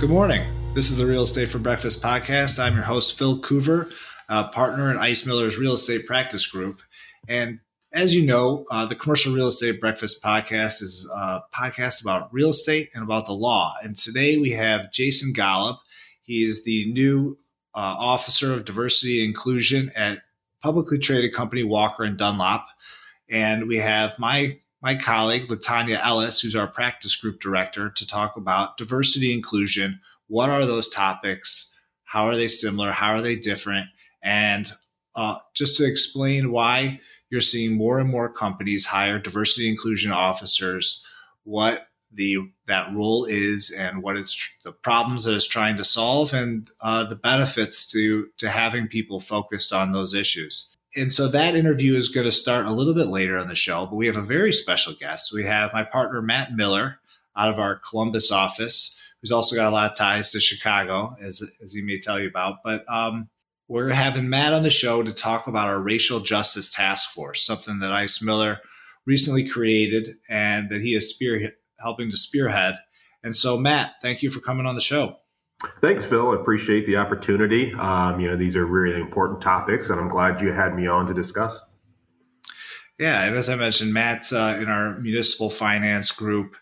Good morning. This is the Real Estate for Breakfast podcast. I'm your host, Phil Coover, partner in Ice Miller's Real Estate Practice Group. And as you know, the Commercial Real Estate Breakfast podcast is a podcast about real estate and about the law. And today we have Jason Golub. He is the new Officer of Diversity and Inclusion at publicly traded company Walker and Dunlop. And we have my colleague, Latanya Ellis, who's our practice group director, to talk about diversity inclusion. What are those topics? How are they similar? How are they different? And just to explain why you're seeing more and more companies hire diversity inclusion officers, what that role is and what it's the problems that it's trying to solve and the benefits to having people focused on those issues. And so that interview is going to start a little bit later on the show, but we have a very special guest. We have my partner, Matt Miller, out of our Columbus office, who's also got a lot of ties to Chicago, as he may tell you about. But we're having Matt on the show to talk about our racial justice task force, something that Ice Miller recently created and that he is helping to spearhead. And so, Matt, thank you for coming on the show. Thanks, Phil. I appreciate the opportunity. These are really important topics, and I'm glad you had me on to discuss. Yeah, and as I mentioned, Matt's in our municipal finance group.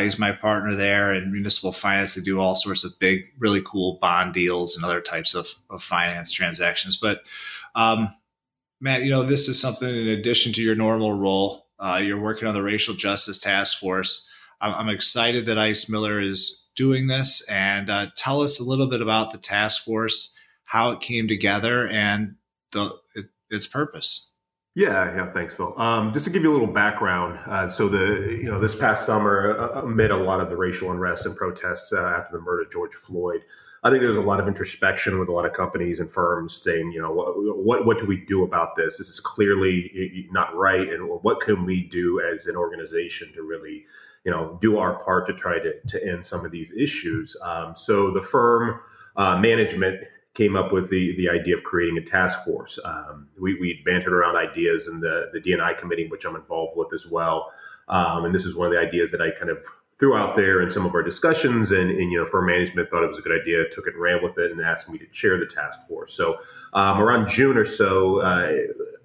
He's my partner there in municipal finance. They do all sorts of big, really cool bond deals and other types of finance transactions. But, Matt, this is something in addition to your normal role. You're working on the Racial Justice Task Force. I'm excited that Ice Miller is doing this, and tell us a little bit about the task force, how it came together, and its purpose. Yeah, thanks, Phil. Just to give you a little background, so this past summer, amid a lot of the racial unrest and protests after the murder of George Floyd, I think there was a lot of introspection with a lot of companies and firms saying, what do we do about this? This is clearly not right, and what can we do as an organization to really do our part to try to end some of these issues. So the firm management came up with the idea of creating a task force. We bantered around ideas in the D&I committee, which I'm involved with as well. And this is one of the ideas that I kind of threw out there in some of our discussions, and firm management thought it was a good idea, took it and ran with it, and asked me to chair the task force. So around June or so,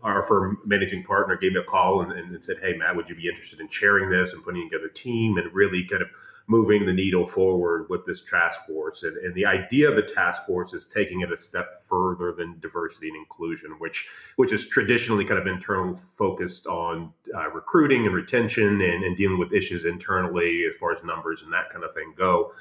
our firm managing partner gave me a call and said, "Hey, Matt, would you be interested in chairing this and putting together a team and really kind of moving the needle forward with this task force?" And the idea of the task force is taking it a step further than diversity and inclusion, which is traditionally kind of internal focused on recruiting and retention and dealing with issues internally as far as numbers and that kind of thing go.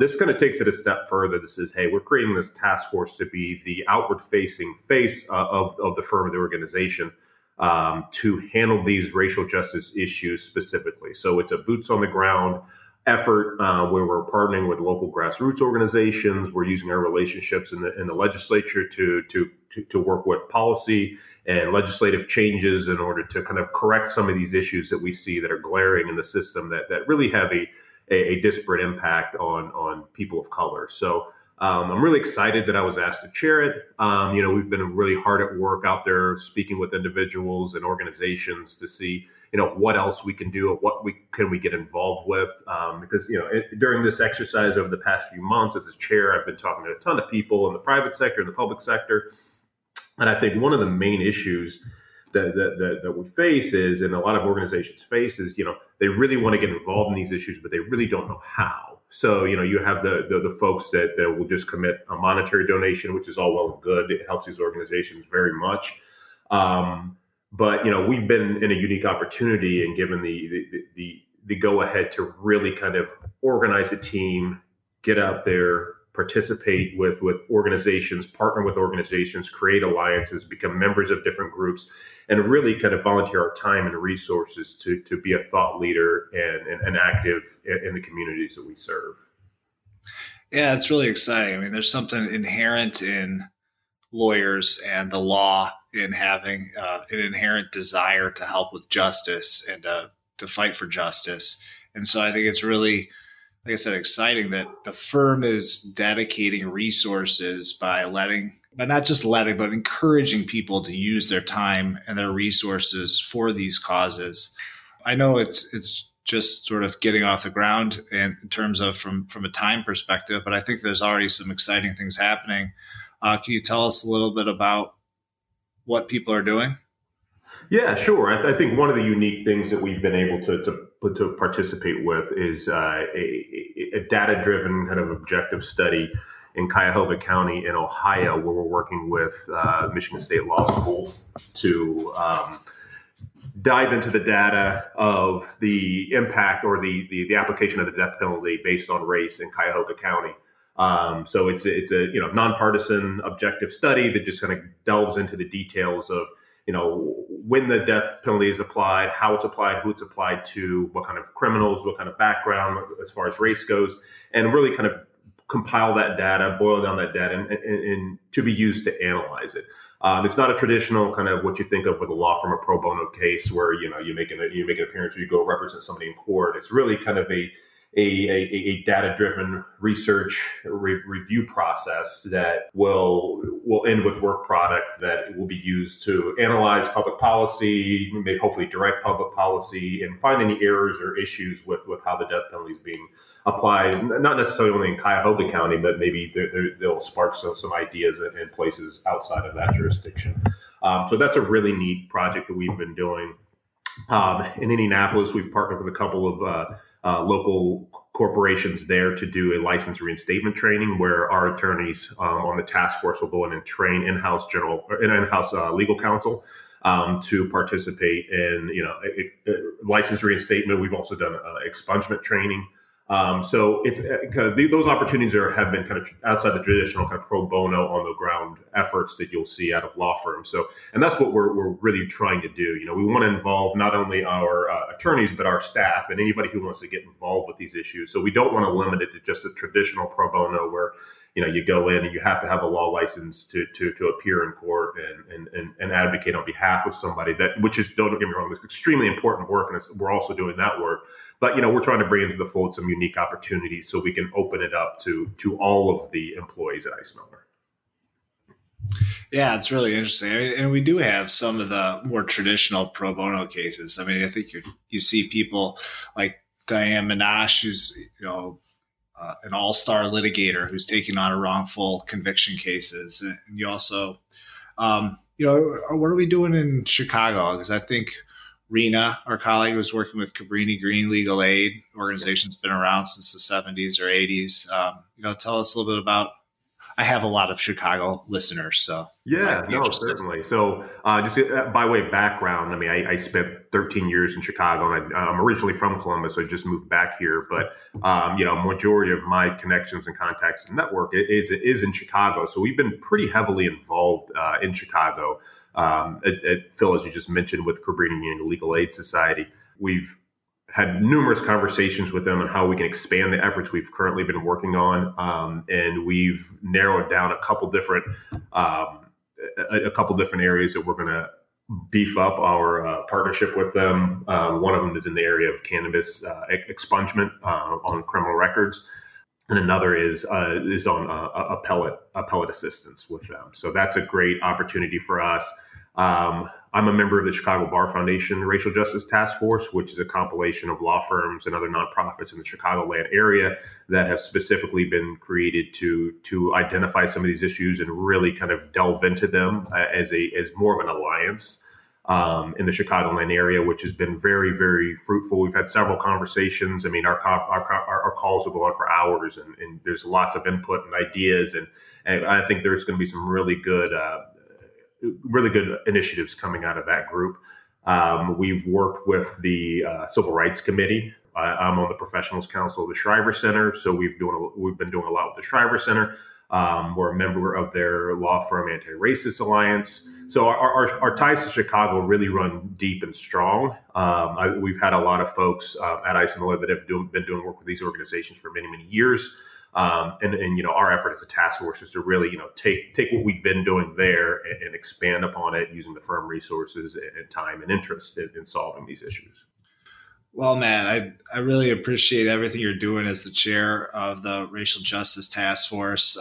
This kind of takes it a step further. This is, hey, we're creating this task force to be the outward-facing face of the firm, of the organization, to handle these racial justice issues specifically. So it's a boots-on-the-ground effort where we're partnering with local grassroots organizations. We're using our relationships in the legislature to work with policy and legislative changes in order to kind of correct some of these issues that we see that are glaring in the system that really have a disparate impact on people of color. So I'm really excited that I was asked to chair it. We've been really hard at work out there speaking with individuals and organizations to see, what else we can do and what we can get involved with. Because, during this exercise over the past few months as a chair, I've been talking to a ton of people in the private sector and the public sector. And I think one of the main issues that we face is, and a lot of organizations face is, they really want to get involved in these issues, but they really don't know how. So, you have the folks that will just commit a monetary donation, which is all well and good. It helps these organizations very much. But, we've been in a unique opportunity and given the go ahead to really kind of organize a team, get out there, participate with organizations, partner with organizations, create alliances, become members of different groups, and really kind of volunteer our time and resources to be a thought leader and active in the communities that we serve. Yeah, it's really exciting. I mean, there's something inherent in lawyers and the law in having an inherent desire to help with justice and to fight for justice. And so I think it's really, like I said, exciting that the firm is dedicating resources by encouraging people to use their time and their resources for these causes. I know it's just sort of getting off the ground and in terms of from a time perspective, but I think there's already some exciting things happening. Can you tell us a little bit about what people are doing? Yeah, sure. I think one of the unique things that we've been able to participate with is a data-driven kind of objective study in Cuyahoga County in Ohio, where we're working with Michigan State Law School to dive into the data of the impact or the application of the death penalty based on race in Cuyahoga County. So it's a nonpartisan objective study that just kind of delves into the details of when the death penalty is applied, how it's applied, who it's applied to, what kind of criminals, what kind of background as far as race goes, and really kind of compile that data, boil down that data, and to be used to analyze it. It's not a traditional kind of what you think of with a law firm, a pro bono case where you make an appearance or you go represent somebody in court. It's really kind of a data-driven research review process that will end with work product that will be used to analyze public policy, maybe hopefully direct public policy, and find any errors or issues with how the death penalty is being applied. Not necessarily only in Cuyahoga County, but maybe they'll spark some ideas in places outside of that jurisdiction. So that's a really neat project that we've been doing. In Indianapolis, we've partnered with a couple of local corporations there to do a license reinstatement training where our attorneys on the task force will go in and train in-house legal counsel to participate in a license reinstatement. We've also done expungement training. So it's kind of those opportunities have been kind of outside the traditional kind of pro bono on the ground efforts that you'll see out of law firms. So, and that's what we're really trying to do. We want to involve not only our attorneys, but our staff and anybody who wants to get involved with these issues. So we don't want to limit it to just a traditional pro bono where, you go in and you have to have a law license to appear in court and advocate on behalf of somebody don't get me wrong, it's extremely important work. And we're also doing that work. But, we're trying to bring into the fold some unique opportunities so we can open it up to all of the employees at Ice Miller. Yeah, it's really interesting. I mean, and we do have some of the more traditional pro bono cases. I mean, I think you see people like Diane Minash, who's, an all-star litigator who's taking on wrongful conviction cases. And you also, what are we doing in Chicago? Because I think Rena, our colleague, was working with Cabrini Union Legal Aid organization's been around since the 70s or 80s. Tell us a little bit about. I have a lot of Chicago listeners, so yeah, no, certainly. So just by way of background, I mean, I spent 13 years in Chicago, and I'm originally from Columbus, so I just moved back here. But majority of my connections and contacts and network is in Chicago, so we've been pretty heavily involved in Chicago. Phil, as you just mentioned, with Cabrini Union Legal Aid Society, we've had numerous conversations with them on how we can expand the efforts we've currently been working on, and we've narrowed down a couple different areas that we're going to beef up our partnership with them. One of them is in the area of cannabis expungement on criminal records. And another is on appellate assistance with them. So that's a great opportunity for us. I'm a member of the Chicago Bar Foundation Racial Justice Task Force, which is a compilation of law firms and other nonprofits in the Chicagoland area that have specifically been created to identify some of these issues and really kind of delve into them as more of an alliance in the Chicagoland area, which has been very, very fruitful. We've had several conversations. I mean, our calls will go on for hours, and there's lots of input and ideas, and I think there's going to be some really good initiatives coming out of that group. We've worked with the Civil Rights Committee. I'm on the Professionals Council of the Shriver Center, so we've been doing a lot with the Shriver Center. We're a member of their law firm Anti-Racist Alliance. So our ties to Chicago really run deep and strong. We've had a lot of folks at Ice Miller that have been doing work with these organizations for many, many years. Our effort as a task force is to really, take what we've been doing there and expand upon it using the firm resources and time and interest in solving these issues. Well, Matt, I really appreciate everything you're doing as the chair of the Racial Justice Task Force.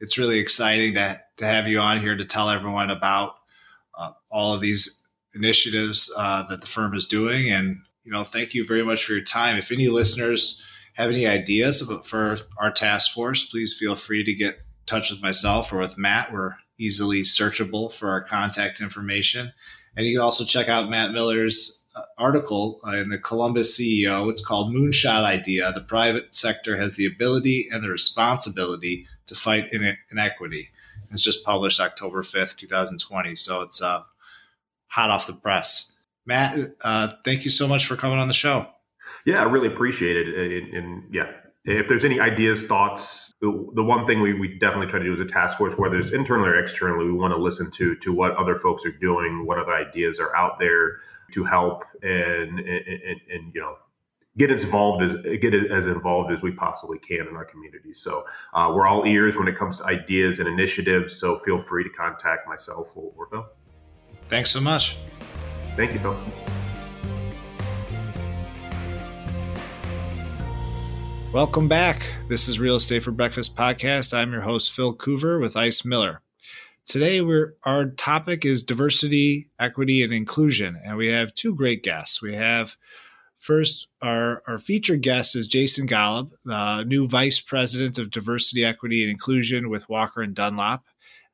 It's really exciting to have you on here to tell everyone about all of these initiatives that the firm is doing. And you know, thank you very much for your time. If any listeners have any ideas for our task force, please feel free to get in touch with myself or with Matt. We're easily searchable for our contact information. And you can also check out Matt Miller's article in the Columbus CEO. It's called Moonshot Idea: The Private Sector Has the Ability and the Responsibility to Fight Inequity. It's just published October 5th, 2020. So it's hot off the press. Matt, thank you so much for coming on the show. Yeah, I really appreciate it. And yeah, if there's any ideas, thoughts, the one thing we definitely try to do as a task force, whether it's internally or externally, we want to listen to what other folks are doing, what other ideas are out there to help and you know, get as involved as we possibly can in our community. So we're all ears when it comes to ideas and initiatives. So feel free to contact myself or Phil. Thanks so much. Thank you, Phil. Welcome back. This is Real Estate for Breakfast podcast. I'm your host, Phil Coover with Ice Miller. Today, our topic is diversity, equity, and inclusion. And we have two great guests. We have first, our featured guest is Jason Golub, the new Vice President of Diversity, Equity, and Inclusion with Walker and Dunlop.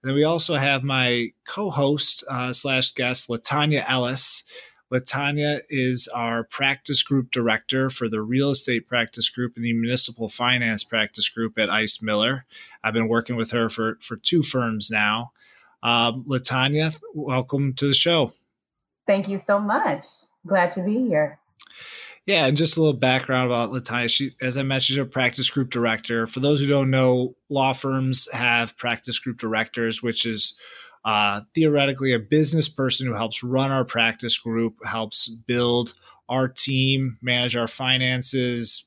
And then we also have my co-host slash guest, Latanya Ellis. Latanya is our practice group director for the real estate practice group and the municipal finance practice group at Ice Miller. I've been working with her for two firms now. Latanya, welcome to the show. Thank you so much. Glad to be here. Yeah, and just a little background about Latanya. She, as I mentioned, she's a practice group director. For those who don't know, law firms have practice group directors, which is theoretically a business person who helps run our practice group, helps build our team, manage our finances,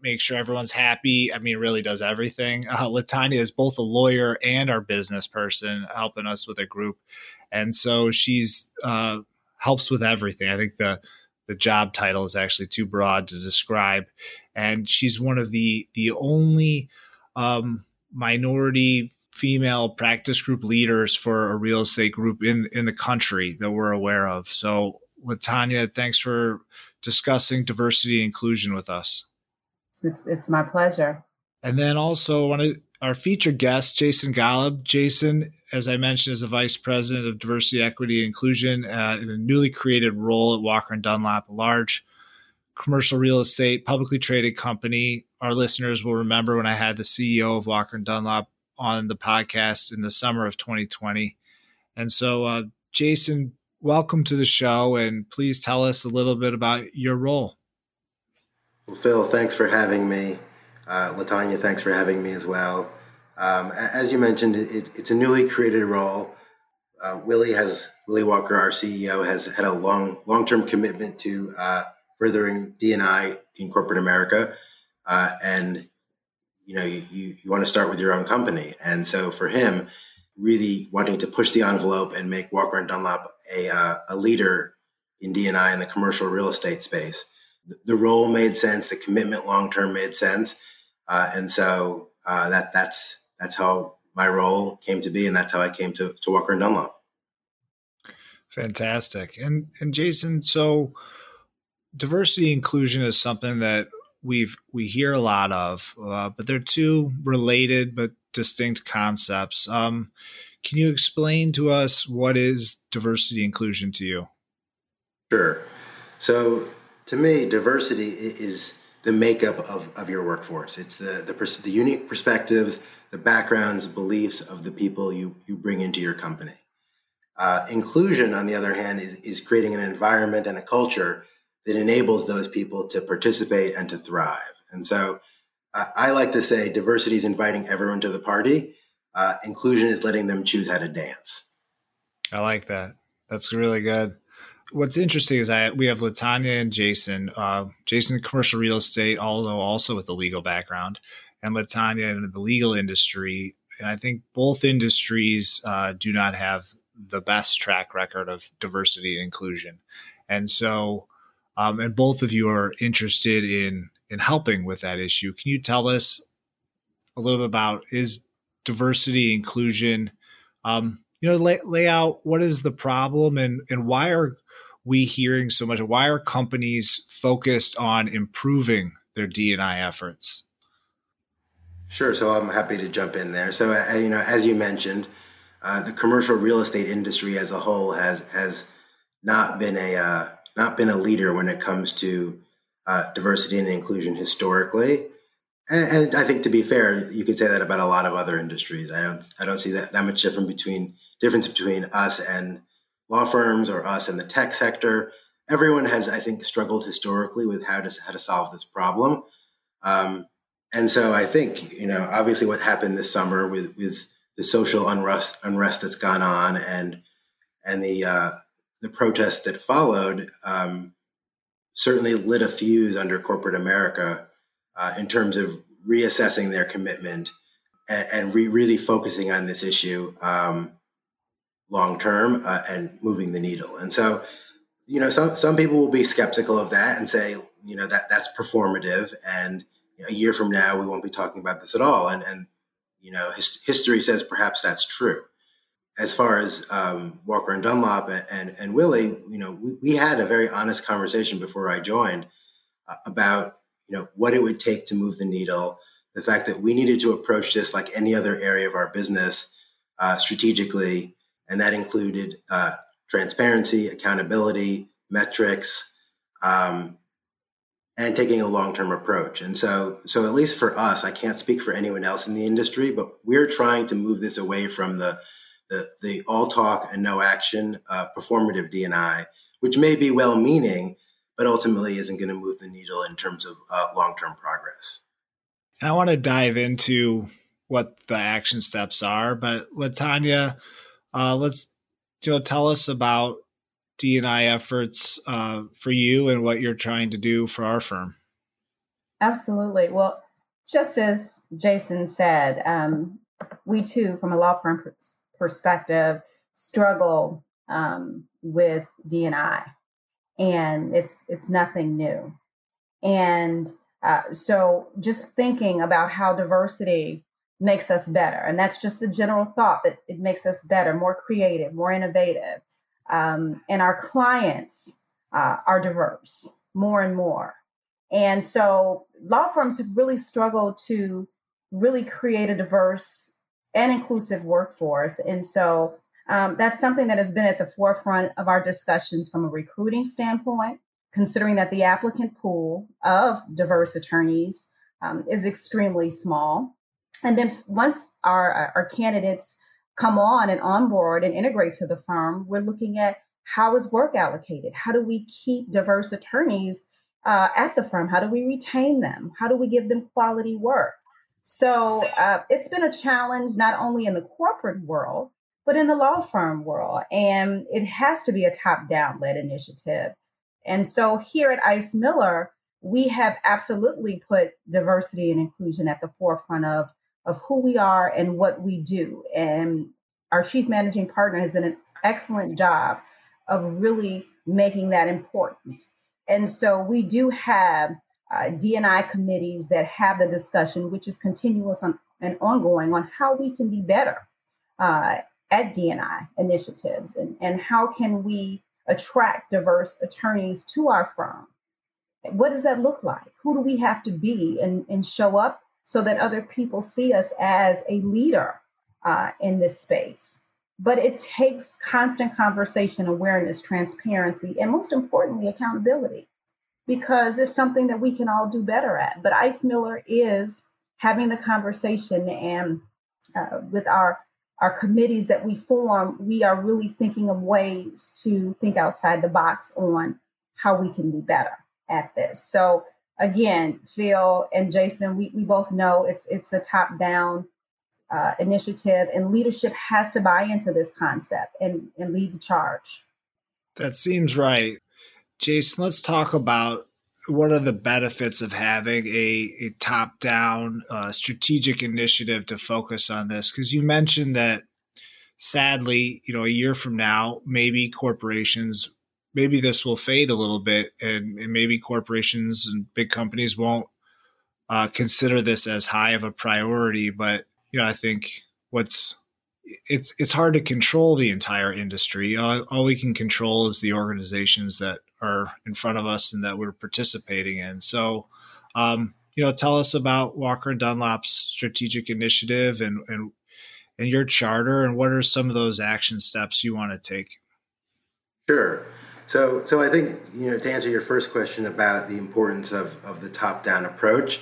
make sure everyone's happy. I mean, really does everything. Latanya is both a lawyer and our business person, helping us with a group. And so she's helps with everything. I think the job title is actually too broad to describe. And she's one of the only minority female practice group leaders for a real estate group in the country that we're aware of. So Latanya, thanks for discussing diversity and inclusion with us. It's my pleasure. And then also our featured guest, Jason Golub. Jason, as I mentioned, is the Vice President of Diversity, Equity, and Inclusion in a newly created role at Walker & Dunlop, a large commercial real estate, publicly traded company. Our listeners will remember when I had the CEO of Walker & Dunlop on the podcast in the summer of 2020. And so, Jason, welcome to the show, and please tell us a little bit about your role. Well, Phil, thanks for having me. Latanya, thanks for having me as well. As you mentioned, it's a newly created role. Willie Walker, our CEO, has had a long-term commitment to furthering D&I in corporate America. And, you know, you want to start with your own company. And so for him, really wanting to push the envelope and make Walker and Dunlop a leader in D&I in the commercial real estate space. The role made sense. The commitment long-term made sense. And so that's how my role came to be, and that's how I came to Walker & Dunlop. Fantastic. And Jason, so diversity inclusion is something that we hear a lot of, but they're two related but distinct concepts. Can you explain to us what is diversity inclusion to you? Sure. So to me, diversity is the makeup of your workforce. It's the unique perspectives, the backgrounds, beliefs of the people you bring into your company. Inclusion, on the other hand, is creating an environment and a culture that enables those people to participate and to thrive. And so I like to say diversity is inviting everyone to the party. Inclusion is letting them choose how to dance. I like that. That's really good. What's interesting is we have Latanya and Jason. Jason, commercial real estate, although also with a legal background, and Latanya in the legal industry. And I think both industries do not have the best track record of diversity and inclusion. And so, and both of you are interested in helping with that issue. Can you tell us a little bit about is diversity inclusion? Lay out what is the problem and why are we hearing so much? Why are companies focused on improving their D&I efforts? Sure. So I'm happy to jump in there. So, as you mentioned, the commercial real estate industry as a whole has not been a leader when it comes to diversity and inclusion historically. And I think, to be fair, you could say that about a lot of other industries. I don't see that much difference between us and law firms or us and the tech sector. Everyone has, I think, struggled historically with how to solve this problem. And so I think, obviously what happened this summer with the social unrest that's gone on and the protests that followed certainly lit a fuse under corporate America in terms of reassessing their commitment and really focusing on this issue long term and moving the needle. And so, some people will be skeptical of that and say, that's performative and a year from now, we won't be talking about this at all. And history says perhaps that's true. As far as Walker and Dunlop and Willie, we had a very honest conversation before I joined about, what it would take to move the needle, the fact that we needed to approach this like any other area of our business strategically. And that included transparency, accountability, metrics, and taking a long-term approach. And so at least for us, I can't speak for anyone else in the industry, but we're trying to move this away from the all talk and no action performative D&I, which may be well-meaning, but ultimately isn't going to move the needle in terms of long-term progress. And I want to dive into what the action steps are, but Latanya, let's tell us about D&I efforts for you and what you're trying to do for our firm. Absolutely. Well, just as Jason said, we too, from a law firm perspective, struggle with D&I, and it's nothing new. And so, just thinking about how diversity makes us better, and that's just the general thought that it makes us better, more creative, more innovative. And our clients are diverse more and more. And so law firms have really struggled to really create a diverse and inclusive workforce. And so that's something that has been at the forefront of our discussions from a recruiting standpoint, considering that the applicant pool of diverse attorneys is extremely small. And then once our candidates come on and onboard and integrate to the firm, we're looking at how is work allocated? How do we keep diverse attorneys at the firm? How do we retain them? How do we give them quality work? So it's been a challenge, not only in the corporate world, but in the law firm world. And it has to be a top-down led initiative. And so here at Ice Miller, we have absolutely put diversity and inclusion at the forefront of who we are and what we do. And our chief managing partner has done an excellent job of really making that important. And so we do have D&I committees that have the discussion, which is continuous and ongoing, on how we can be better at D&I initiatives and how can we attract diverse attorneys to our firm. What does that look like? Who do we have to be and show up so that other people see us as a leader in this space? But it takes constant conversation, awareness, transparency, and most importantly, accountability, because it's something that we can all do better at. But Ice Miller is having the conversation, and with our committees that we form, we are really thinking of ways to think outside the box on how we can be better at this. So again, Phil and Jason, we both know it's a top-down initiative, and leadership has to buy into this concept and lead the charge. That seems right. Jason, let's talk about what are the benefits of having a top-down strategic initiative to focus on this? Because you mentioned that, sadly, a year from now, maybe corporations, maybe this will fade a little bit, and maybe corporations and big companies won't consider this as high of a priority. But I think what's it's hard to control the entire industry. All we can control is the organizations that are in front of us and that we're participating in. So, tell us about Walker and Dunlop's strategic initiative and your charter, and what are some of those action steps you want to take? Sure. So I think, to answer your first question about the importance of the top-down approach,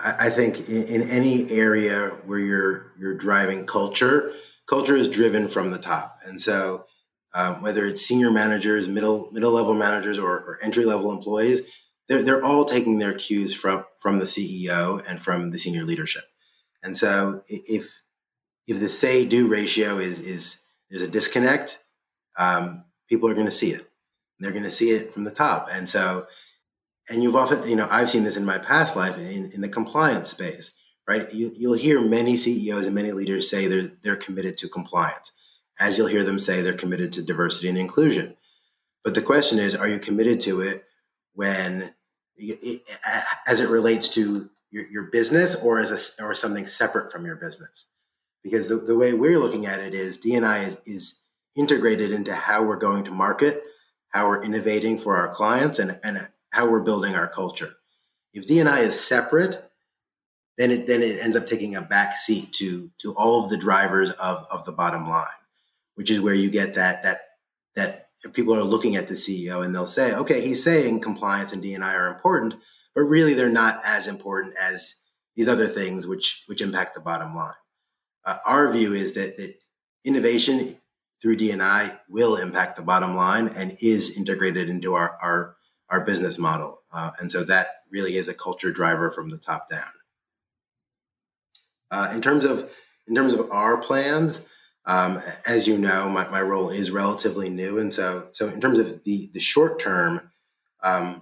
I think in any area where you're driving culture is driven from the top. And so whether it's senior managers, middle-level managers, or entry-level employees, they're all taking their cues from the CEO and from the senior leadership. And so if the say-do ratio is there's a disconnect, people are going to see it. They're going to see it from the top. And so, and you've often, I've seen this in my past life in the compliance space, right? You'll hear many CEOs and many leaders say they're committed to compliance, as you'll hear them say they're committed to diversity and inclusion. But the question is, are you committed to it as it relates to your business or or something separate from your business? Because the way we're looking at it is D&I is integrated into how we're going to market, how we're innovating for our clients, and how we're building our culture. If D&I is separate, then it ends up taking a back seat to all of the drivers of the bottom line, which is where you get that people are looking at the CEO and they'll say, okay, he's saying compliance and D&I are important, but really they're not as important as these other things which impact the bottom line. Our view is that innovation through D&I will impact the bottom line and is integrated into our business model. And so that really is a culture driver from the top down. In terms of our plans, as you know, my role is relatively new. And so in terms of the short term,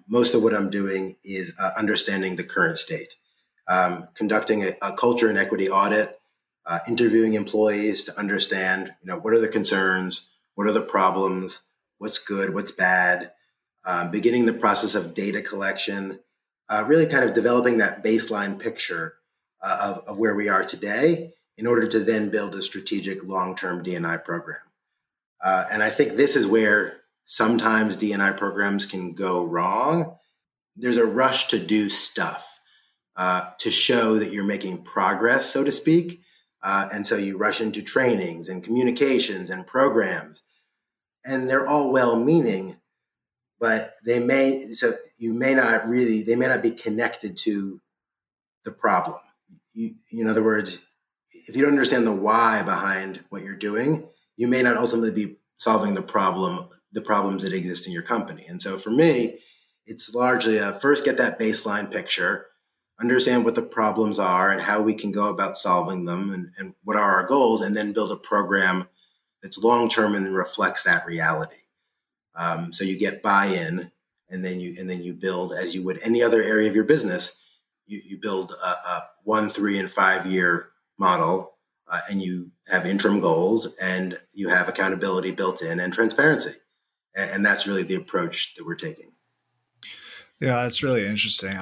most of what I'm doing is understanding the current state, conducting a culture and equity audit, interviewing employees to understand, what are the concerns, what are the problems, what's good, what's bad, beginning the process of data collection, really kind of developing that baseline picture of where we are today in order to then build a strategic long-term D&I program. And I think this is where sometimes D&I programs can go wrong. There's a rush to do stuff, to show that you're making progress, so to speak. And so you rush into trainings and communications and programs, and they're all well-meaning, but they may not be connected to the problem. In other words, if you don't understand the why behind what you're doing, you may not ultimately be solving the problems that exist in your company. And so for me, it's largely first get that baseline picture, understand what the problems are and how we can go about solving them and what are our goals, and then build a program that's long-term and reflects that reality. So you get buy-in, and then you build, as you would any other area of your business, you build a 1, 3, and 5 year model, and you have interim goals, and you have accountability built in and transparency. And that's really the approach that we're taking. Yeah, that's really interesting.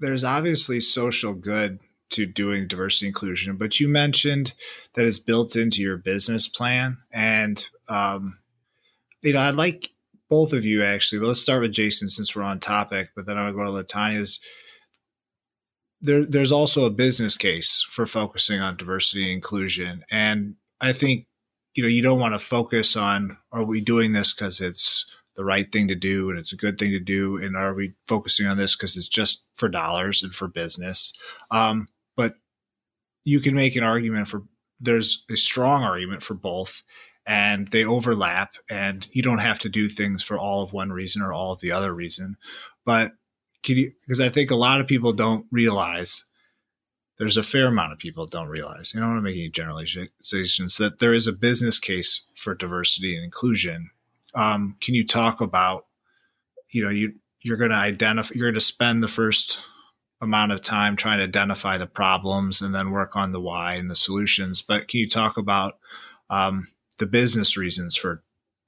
There's obviously social good to doing diversity inclusion, but you mentioned that it's built into your business plan. And, I'd like both of you actually, but let's start with Jason since we're on topic, but then I would go to Latanya's. There's also a business case for focusing on diversity and inclusion. And I think, you don't want to focus on, are we doing this because it's the right thing to do and it's a good thing to do? And are we focusing on this because it's just for dollars and for business? But you can make an argument there's a strong argument for both, and they overlap, and you don't have to do things for all of one reason or all of the other reason. But because I think a lot of people don't realize, there's a fair amount of people don't realize, I don't want to make any generalizations, that there is a business case for diversity and inclusion. Can you talk about, you're going to identify, you're going to spend the first amount of time trying to identify the problems and then work on the why and the solutions. But can you talk about the business reasons for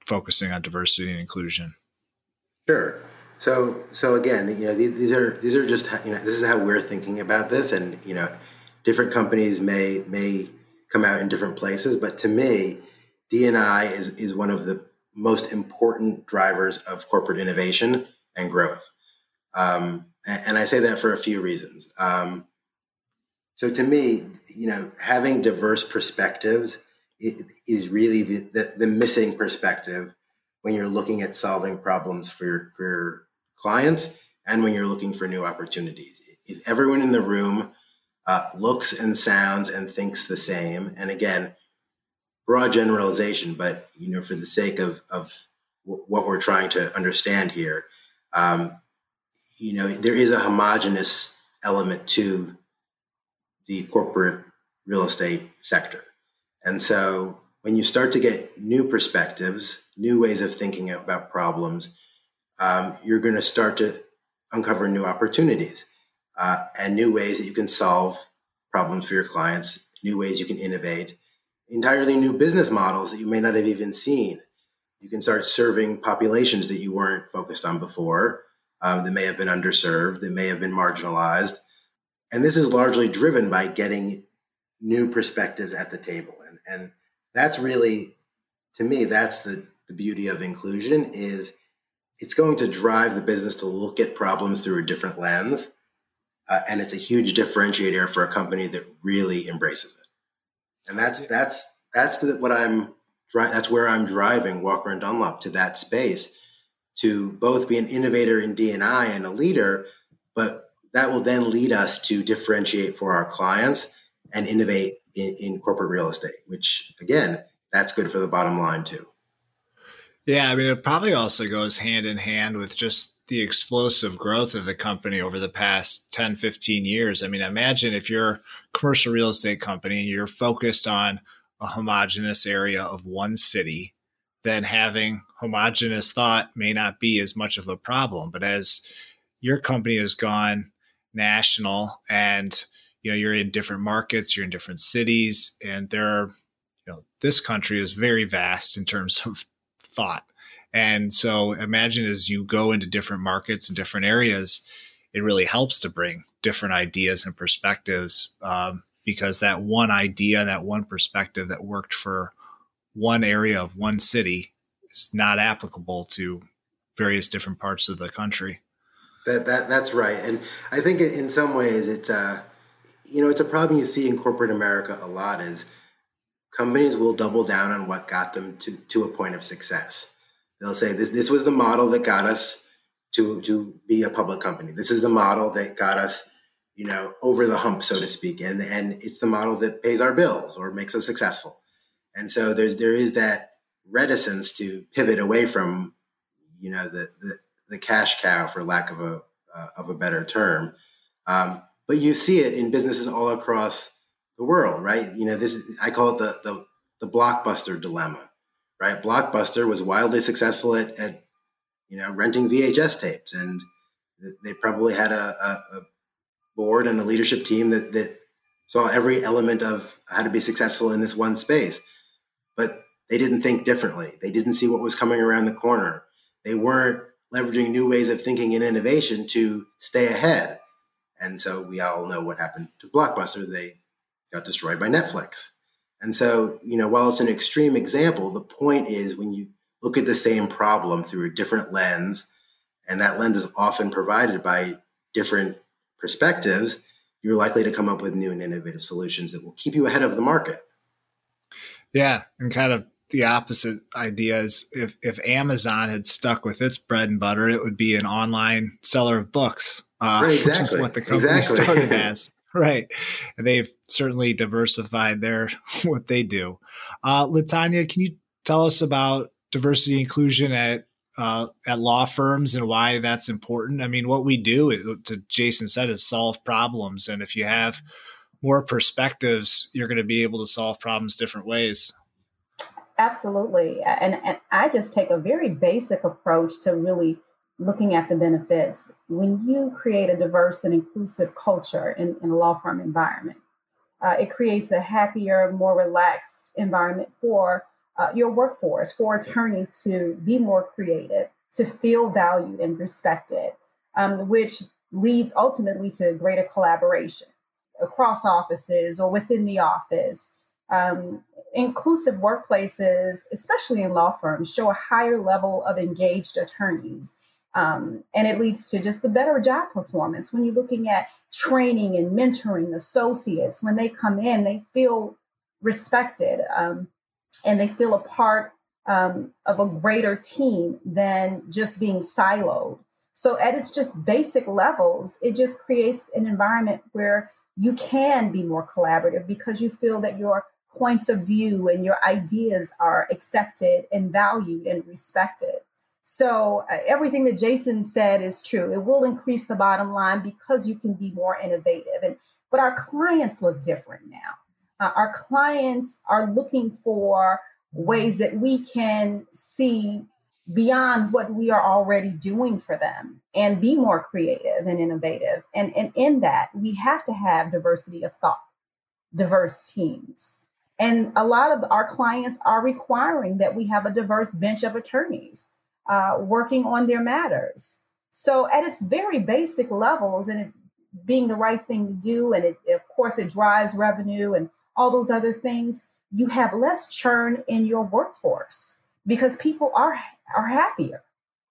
focusing on diversity and inclusion? Sure. So again, these are just, this is how we're thinking about this, and different companies may come out in different places. But to me, D&I is one of the most important drivers of corporate innovation and growth. And I say that for a few reasons. So to me, you know, having diverse perspectives is really the missing perspective when you're looking at solving problems for your clients and when you're looking for new opportunities. If everyone in the room looks and sounds and thinks the same, and again, broad generalization, but, you know, for the sake of what we're trying to understand here, you know, there is a homogeneous element to the corporate real estate sector. And so when you start to get new perspectives, new ways of thinking about problems, you're going to start to uncover new opportunities and new ways that you can solve problems for your clients, new ways you can innovate, entirely new business models that you may not have even seen. You can start serving populations that you weren't focused on before, that may have been underserved, that may have been marginalized. And this is largely driven by getting new perspectives at the table. And that's really, to me, that's the beauty of inclusion, is it's going to drive the business to look at problems through a different lens. And it's a huge differentiator for a company that really embraces it. And that's where I'm driving Walker and Dunlop, to that space, to both be an innovator in D&I and a leader, but that will then lead us to differentiate for our clients and innovate in corporate real estate, which, again, that's good for the bottom line too. Yeah, I mean, it probably also goes hand in hand with just the explosive growth of the company over the past 10, 15 years. I mean, imagine if you're a commercial real estate company and you're focused on a homogeneous area of one city, then having homogeneous thought may not be as much of a problem. But as your company has gone national and, you know, you're in different markets, you're in different cities, and there are, you know, this country is very vast in terms of thought. And so imagine as you go into different markets and different areas, it really helps to bring different ideas and perspectives, because that one idea, that one perspective that worked for one area of one city is not applicable to various different parts of the country. That's right. And I think in some ways it's you know, it's a problem you see in corporate America a lot, is companies will double down on what got them to a point of success. They'll say, this was the model that got us to be a public company. This is the model that got us, you know, over the hump, so to speak. And it's the model that pays our bills or makes us successful. And so there is that reticence to pivot away from, you know, the cash cow, for lack of a better term. But you see it in businesses all across the world, right? You know, I call it the Blockbuster dilemma, right? Blockbuster was wildly successful at you know, renting VHS tapes, and they probably had a board and a leadership team that saw every element of how to be successful in this one space, but they didn't think differently. They didn't see what was coming around the corner. They weren't leveraging new ways of thinking and innovation to stay ahead. And so we all know what happened to Blockbuster. They got destroyed by Netflix. And so, you know, while it's an extreme example, the point is when you look at the same problem through a different lens, and that lens is often provided by different perspectives, you're likely to come up with new and innovative solutions that will keep you ahead of the market. Yeah. And kind of the opposite idea is if Amazon had stuck with its bread and butter, it would be an online seller of books. Right, exactly. Which is what the company started as. Right. And they've certainly diversified what they do. Latanya, can you tell us about diversity and inclusion at law firms and why that's important? I mean, what we do, as Jason said, is solve problems. And if you have more perspectives, you're going to be able to solve problems different ways. Absolutely. And I just take a very basic approach to really looking at the benefits. When you create a diverse and inclusive culture in a law firm environment, it creates a happier, more relaxed environment for your workforce, for attorneys to be more creative, to feel valued and respected, which leads ultimately to greater collaboration across offices or within the office, Inclusive workplaces, especially in law firms, show a higher level of engaged attorneys. And it leads to just the better job performance. When you're looking at training and mentoring associates, when they come in, they feel respected and they feel a part of a greater team than just being siloed. So at its just basic levels, it just creates an environment where you can be more collaborative because you feel that your points of view and your ideas are accepted and valued and respected. So everything that Jason said is true. It will increase the bottom line because you can be more innovative. But our clients look different now. Our clients are looking for ways that we can see beyond what we are already doing for them and be more creative and innovative. And in that, we have to have diversity of thought, diverse teams. And a lot of our clients are requiring that we have a diverse bench of attorneys working on their matters. So at its very basic levels, and it being the right thing to do, and of course, it drives revenue and all those other things, you have less churn in your workforce. Because people are happier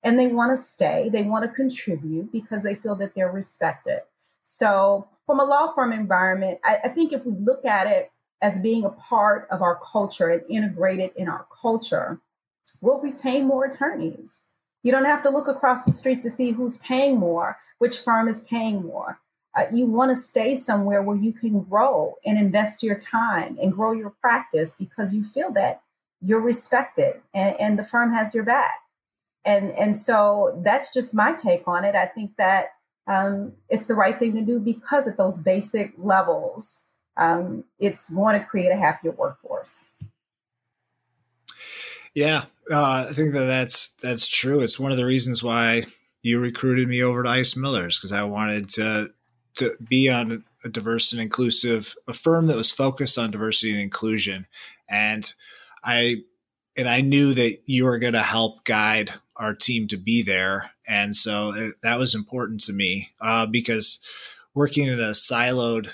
and they want to stay, they want to contribute because they feel that they're respected. So from a law firm environment, I think if we look at it as being a part of our culture and integrate it in our culture, we'll retain more attorneys. You don't have to look across the street to see who's paying more, which firm is paying more. You want to stay somewhere where you can grow and invest your time and grow your practice because you feel that you're respected and the firm has your back. And so that's just my take on it. I think that it's the right thing to do because at those basic levels, it's going to create a happier workforce. Yeah, I think that that's true. It's one of the reasons why you recruited me over to Ice Miller's, because I wanted to be on a diverse and inclusive, a firm that was focused on diversity and inclusion. And I knew that you were going to help guide our team to be there. And so that was important to me because working in a siloed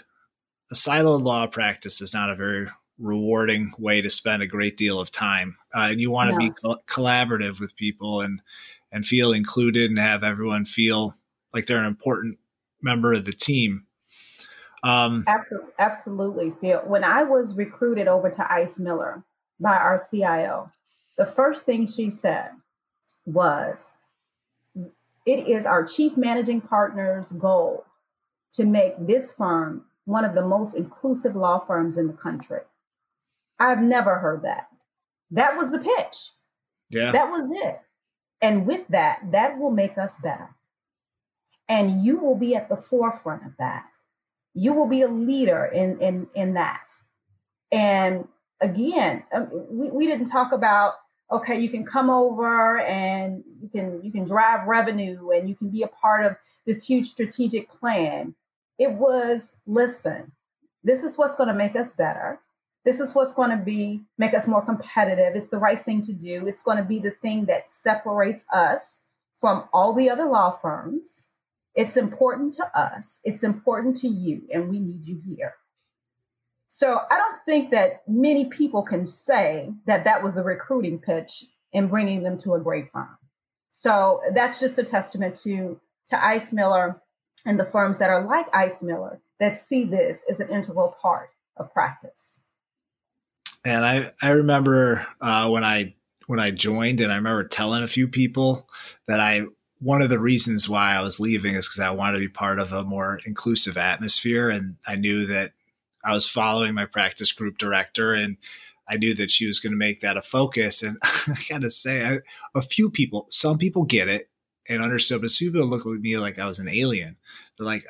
law practice is not a very rewarding way to spend a great deal of time. And you want to be collaborative with people and feel included and have everyone feel like they're an important member of the team. Absolutely, Phil. When I was recruited over to Ice Miller by our CIO, the first thing she said was, it is our chief managing partner's goal to make this firm one of the most inclusive law firms in the country. I've never heard that. That was the pitch. Yeah. That was it. And with that, that will make us better. And you will be at the forefront of that. You will be a leader in that. And again, we didn't talk about, okay, you can come over and you can drive revenue and you can be a part of this huge strategic plan. It was, listen, this is what's going to make us better. This is what's going to make us more competitive. It's the right thing to do. It's going to be the thing that separates us from all the other law firms. It's important to us. It's important to you. And we need you here. So I don't think that many people can say that that was the recruiting pitch in bringing them to a great firm. So that's just a testament to Ice Miller and the firms that are like Ice Miller that see this as an integral part of practice. And I remember when I joined, and I remember telling a few people that one of the reasons why I was leaving is because I wanted to be part of a more inclusive atmosphere. And I knew that I was following my practice group director, and I knew that she was going to make that a focus. And I got to say, some people get it and understood, but some people looked at me like I was an alien. They're like,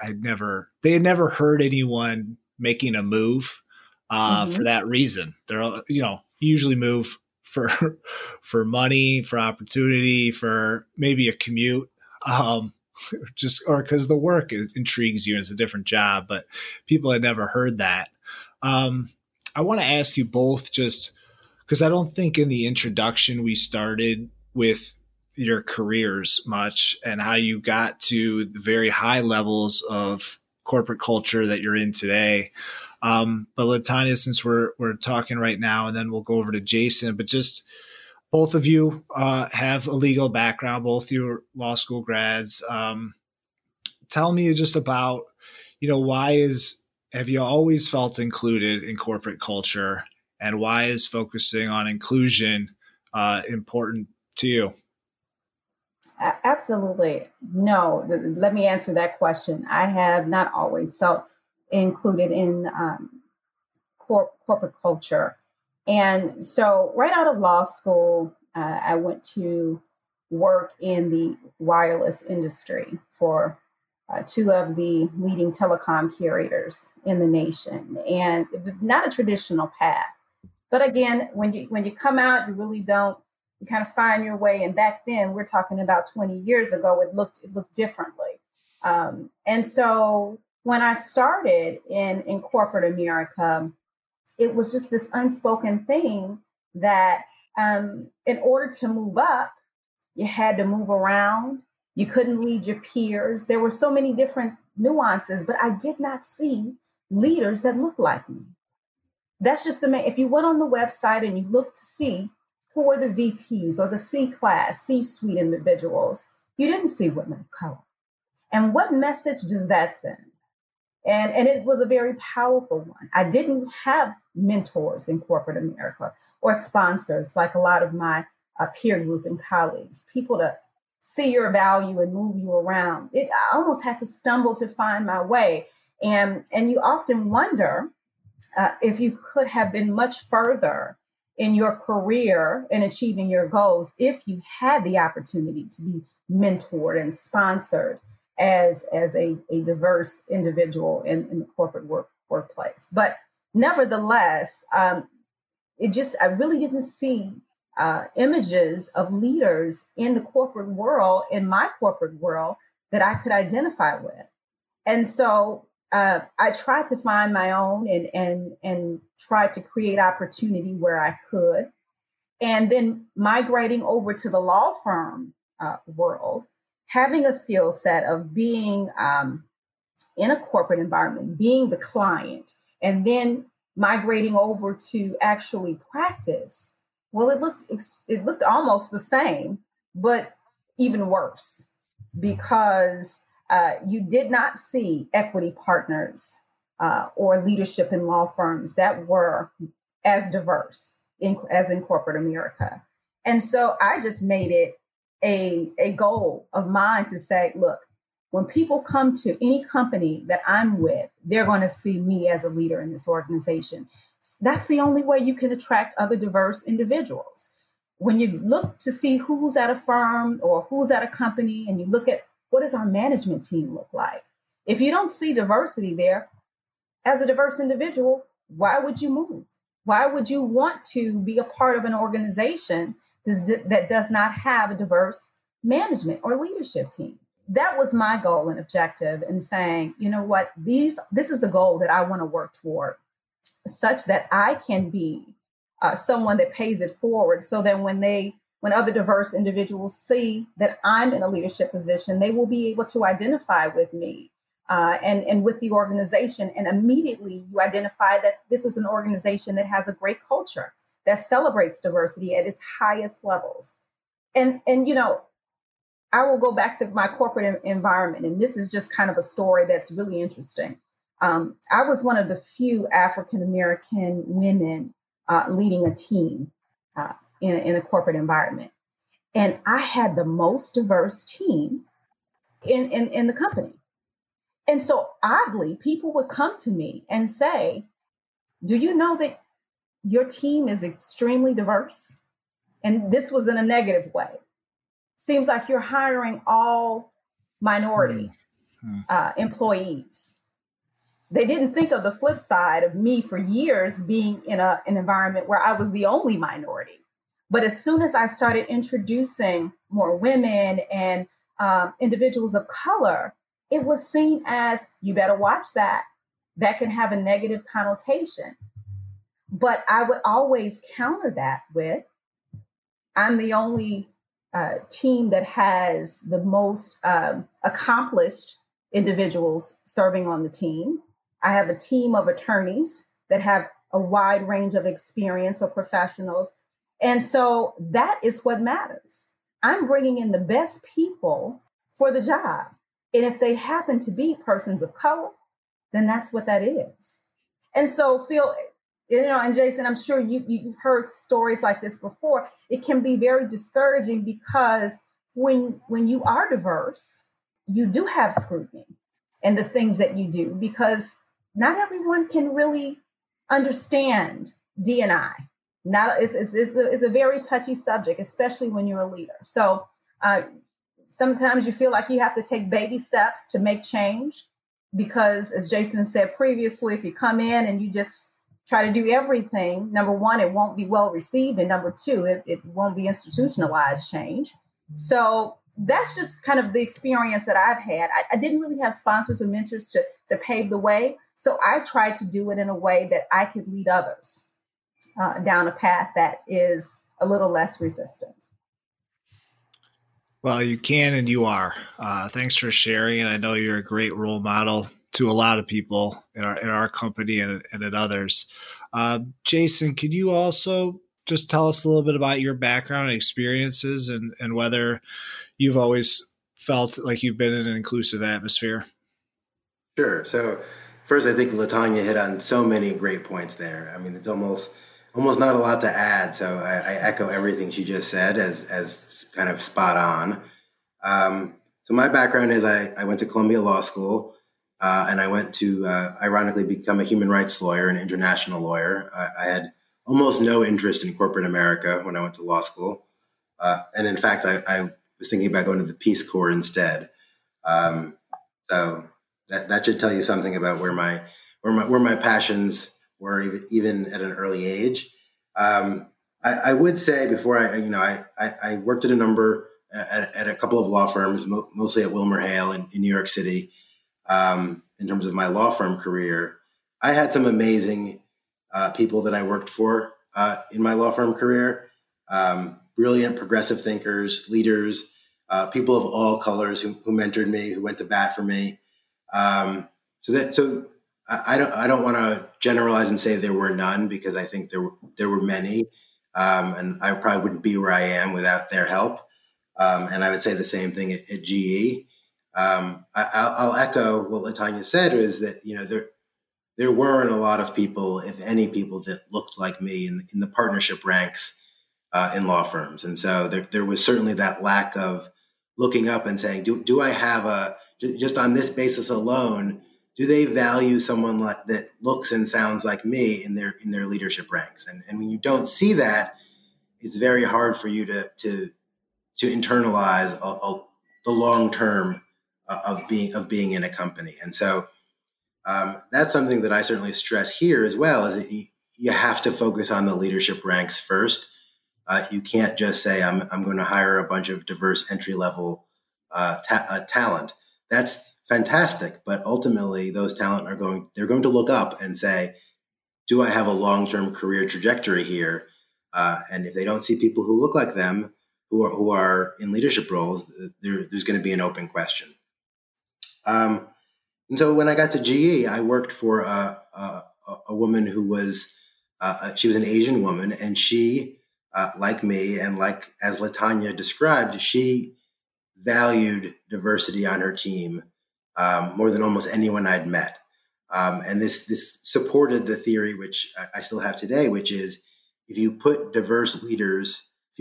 they had never heard anyone making a move for that reason. They're, usually move for money, for opportunity, for maybe a commute. Or because the work intrigues you and it's a different job, but people had never heard that. I want to ask you both, just because I don't think in the introduction we started with your careers much and how you got to the very high levels of corporate culture that you're in today. But Latanya, since we're talking right now, and then we'll go over to Jason, but just both of you have a legal background, both your law school grads. Tell me just about, why have you always felt included in corporate culture, and why is focusing on inclusion important to you? Absolutely. No, let me answer that question. I have not always felt included in corporate culture. And so right out of law school, I went to work in the wireless industry for two of the leading telecom carriers in the nation, and not a traditional path. But again, when you come out, you really don't, you kind of find your way. And back then, we're talking about 20 years ago, it looked differently. And so when I started in corporate America, it was just this unspoken thing that in order to move up, you had to move around. You couldn't lead your peers. There were so many different nuances, but I did not see leaders that looked like me. That's just the main. If you went on the website and you looked to see who were the VPs or the C-suite individuals, you didn't see women of color. And what message does that send? And it was a very powerful one. I didn't have mentors in corporate America or sponsors like a lot of my peer group and colleagues, people to see your value and move you around. I almost had to stumble to find my way. And you often wonder if you could have been much further in your career and achieving your goals if you had the opportunity to be mentored and sponsored as a diverse individual in the corporate workplace. But nevertheless, I really didn't see images of leaders in the corporate world, in my corporate world, that I could identify with. And so I tried to find my own and tried to create opportunity where I could. And then migrating over to the law firm world, having a skill set of being in a corporate environment, being the client, and then migrating over to actually practice. Well, it looked almost the same, but even worse, because you did not see equity partners or leadership in law firms that were as diverse as in corporate America. And so I just made it a goal of mine to say, look, when people come to any company that I'm with, they're going to see me as a leader in this organization. That's the only way you can attract other diverse individuals. When you look to see who's at a firm or who's at a company, and you look at what does our management team look like? If you don't see diversity there, as a diverse individual, why would you move? Why would you want to be a part of an organization that does not have a diverse management or leadership team? That was my goal and objective, in saying, you know what, this is the goal that I want to work toward, such that I can be someone that pays it forward, so that when other diverse individuals see that I'm in a leadership position, they will be able to identify with me and with the organization. And immediately you identify that this is an organization that has a great culture, that celebrates diversity at its highest levels. And I will go back to my corporate environment, and this is just kind of a story that's really interesting. I was one of the few African-American women leading a team in a corporate environment. And I had the most diverse team in the company. And so oddly, people would come to me and say, do you know that your team is extremely diverse? And this was in a negative way. Seems like you're hiring all minority employees. They didn't think of the flip side of me for years being in an environment where I was the only minority. But as soon as I started introducing more women and individuals of color, it was seen as, you better watch that. That can have a negative connotation. But I would always counter that with, I'm the only team that has the most accomplished individuals serving on the team. I have a team of attorneys that have a wide range of experience or professionals. And so that is what matters. I'm bringing in the best people for the job. And if they happen to be persons of color, then that's what that is. And so Phil, you know, and Jason, I'm sure you've heard stories like this before. It can be very discouraging because when you are diverse, you do have scrutiny in the things that you do, because not everyone can really understand D&I. It's a very touchy subject, especially when you're a leader. So sometimes you feel like you have to take baby steps to make change, because as Jason said previously, if you come in and you just try to do everything, number one, it won't be well received. And number two, it won't be institutionalized change. So that's just kind of the experience that I've had. I didn't really have sponsors and mentors to pave the way. So I tried to do it in a way that I could lead others down a path that is a little less resistant. Well, you can and you are. Thanks for sharing. And I know you're a great role model to a lot of people in our company and at others. Jason, could you also just tell us a little bit about your background and experiences and whether you've always felt like you've been in an inclusive atmosphere? Sure. So first, I think Latanya hit on so many great points there. I mean, it's almost not a lot to add. So I echo everything she just said as kind of spot on. So my background is I went to Columbia Law School. And I went to, ironically, become a human rights lawyer, an international lawyer. I had almost no interest in corporate America when I went to law school. And in fact, I was thinking about going to the Peace Corps instead. So that should tell you something about where my passions were, even at an early age. I would say before I worked at a couple of law firms, mostly at Wilmer Hale in New York City. In terms of my law firm career, I had some amazing people that I worked for in my law firm career. Brilliant, progressive thinkers, leaders, people of all colors who mentored me, who went to bat for me. So I don't want to generalize and say there were none, because I think there were many, and I probably wouldn't be where I am without their help. And I would say the same thing at GE. I'll echo what Latanya said, is that, you know, there weren't a lot of people, if any people, that looked like me in the partnership ranks in law firms. And so there was certainly that lack of looking up and saying, do I have just on this basis alone, do they value someone like that looks and sounds like me in their leadership ranks? And when you don't see that, it's very hard for you to internalize the long-term of being in a company. And so that's something that I certainly stress here as well, is that you have to focus on the leadership ranks first. You can't just say, I'm going to hire a bunch of diverse entry-level talent. That's fantastic, but ultimately those talent they're going to look up and say, do I have a long-term career trajectory here? And if they don't see people who look like them, who are in leadership roles, there's going to be an open question. And so when I got to GE, I worked for a woman who was, she was an Asian woman, and she, like me, and like, as Latanya described, she valued diversity on her team, more than almost anyone I'd met. And this supported the theory, which I still have today, which is if you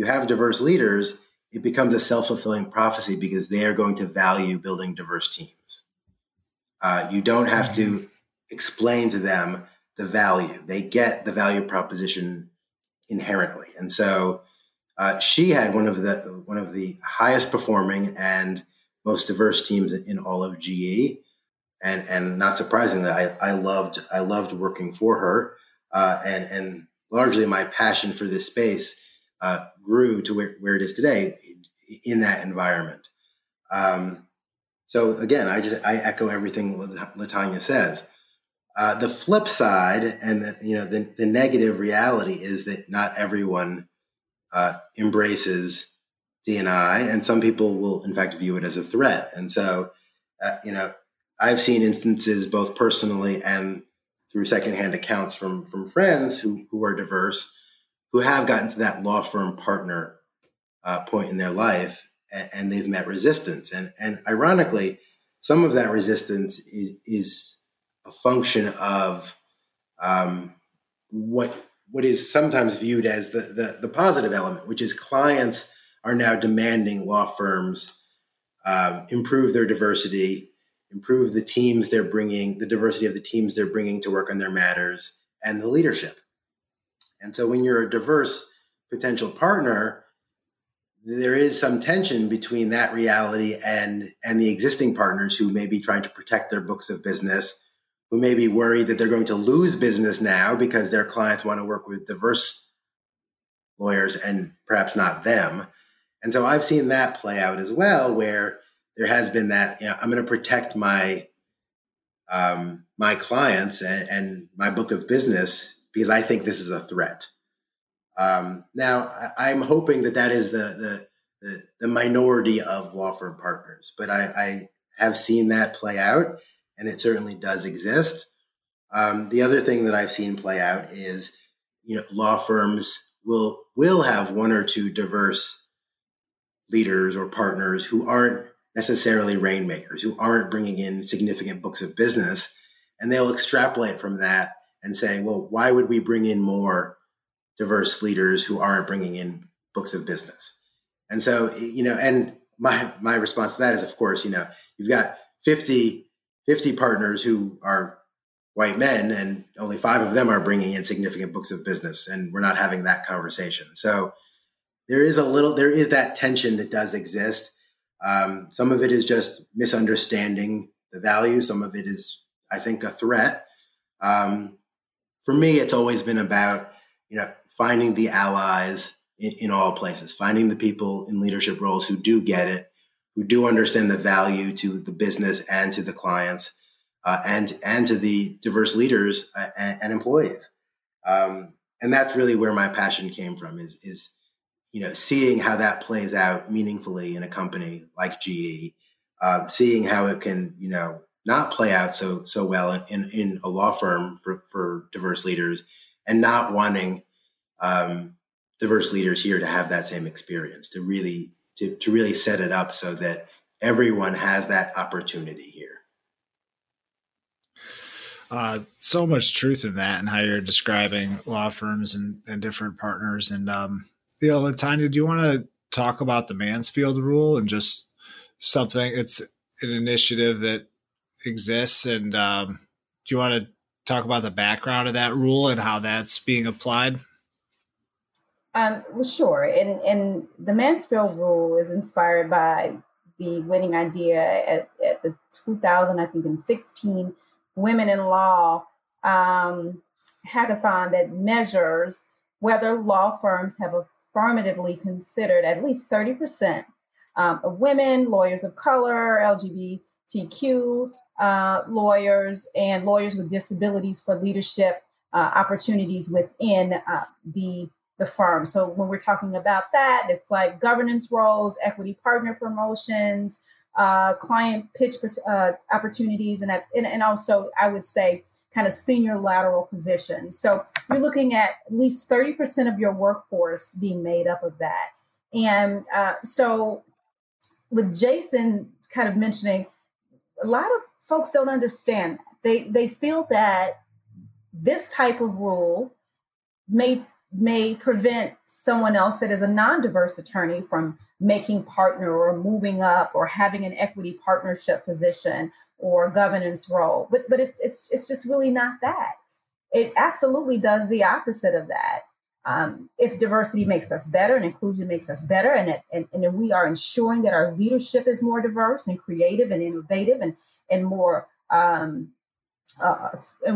have diverse leaders, it becomes a self-fulfilling prophecy, because they are going to value building diverse teams. You don't have to explain to them the value. They get the value proposition inherently. And so she had one of the highest performing and most diverse teams in all of GE. And not surprisingly, I loved working for her. And largely my passion for this space grew to where it is today in that environment. So again, I echo everything Latanya says. The flip side, and the negative reality, is that not everyone embraces D&I, and some people will in fact view it as a threat. And so, I've seen instances both personally and through secondhand accounts from friends who are diverse, who have gotten to that law firm partner point in their life, and they've met resistance. And ironically, some of that resistance is a function of what is sometimes viewed as the positive element, which is clients are now demanding law firms improve their diversity, improve the teams they're bringing, the diversity of the teams they're bringing to work on their matters, and the leadership. And so when you're a diverse potential partner, there is some tension between that reality and the existing partners who may be trying to protect their books of business, who may be worried that they're going to lose business now because their clients want to work with diverse lawyers and perhaps not them. And so I've seen that play out as well, where there has been that, you know, I'm going to protect my my clients and my book of business because I think this is a threat. Now, I'm hoping that is the minority of law firm partners, but I have seen that play out, and it certainly does exist. The other thing that I've seen play out is, you know, law firms will have one or two diverse leaders or partners who aren't necessarily rainmakers, who aren't bringing in significant books of business, and they'll extrapolate from that and say, well, why would we bring in more diverse leaders who aren't bringing in books of business? And so, you know, and my response to that is, of course, you know, you've got 50 partners who are white men and only 5 of them are bringing in significant books of business. And we're not having that conversation. So there is that tension that does exist. Some of it is just misunderstanding the value. Some of it is, I think, a threat. For me, it's always been about, you know, finding the allies in all places, finding the people in leadership roles who do get it, who do understand the value to the business and to the clients and to the diverse leaders and employees. And that's really where my passion came from is, you know, seeing how that plays out meaningfully in a company like GE, seeing how it can, you know, not play out so well in a law firm for diverse leaders, and not wanting diverse leaders here to have that same experience, to really set it up so that everyone has that opportunity here. So much truth in that, and how you're describing law firms and different partners. And you know, Latanya, do you want to talk about the Mansfield Rule and just something? It's an initiative that exists, and do you want to talk about the background of that rule and how that's being applied? Well, sure. And the Mansfield Rule is inspired by the winning idea at the 2016 Women in Law hackathon that measures whether law firms have affirmatively considered at least 30% of women, lawyers of color, LGBTQ lawyers, and lawyers with disabilities for leadership opportunities within the firm. So when we're talking about that, it's like governance roles, equity partner promotions, client pitch opportunities, and also I would say kind of senior lateral positions. So you're looking at least 30% of your workforce being made up of that. And so with Jason kind of mentioning, a lot of folks don't understand that. They feel that this type of rule may prevent someone else that is a non-diverse attorney from making partner or moving up or having an equity partnership position or governance role. But it's just really not that. It absolutely does the opposite of that. If diversity makes us better and inclusion makes us better, and we are ensuring that our leadership is more diverse and creative and innovative and more and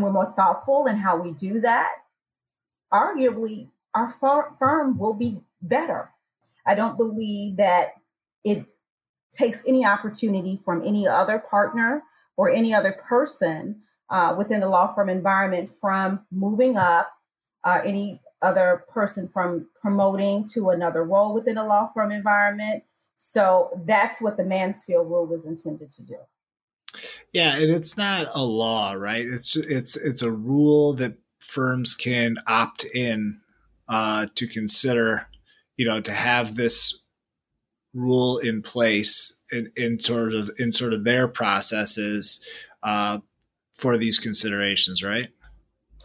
we're more thoughtful in how we do that, arguably our firm will be better. I don't believe that it takes any opportunity from any other partner or any other person within the law firm environment from moving up, any other person from promoting to another role within a law firm environment. So that's what the Mansfield Rule is intended to do. Yeah, and it's not a law, right? It's a rule that firms can opt in to consider, you know, to have this rule in place in sort of their processes for these considerations, right?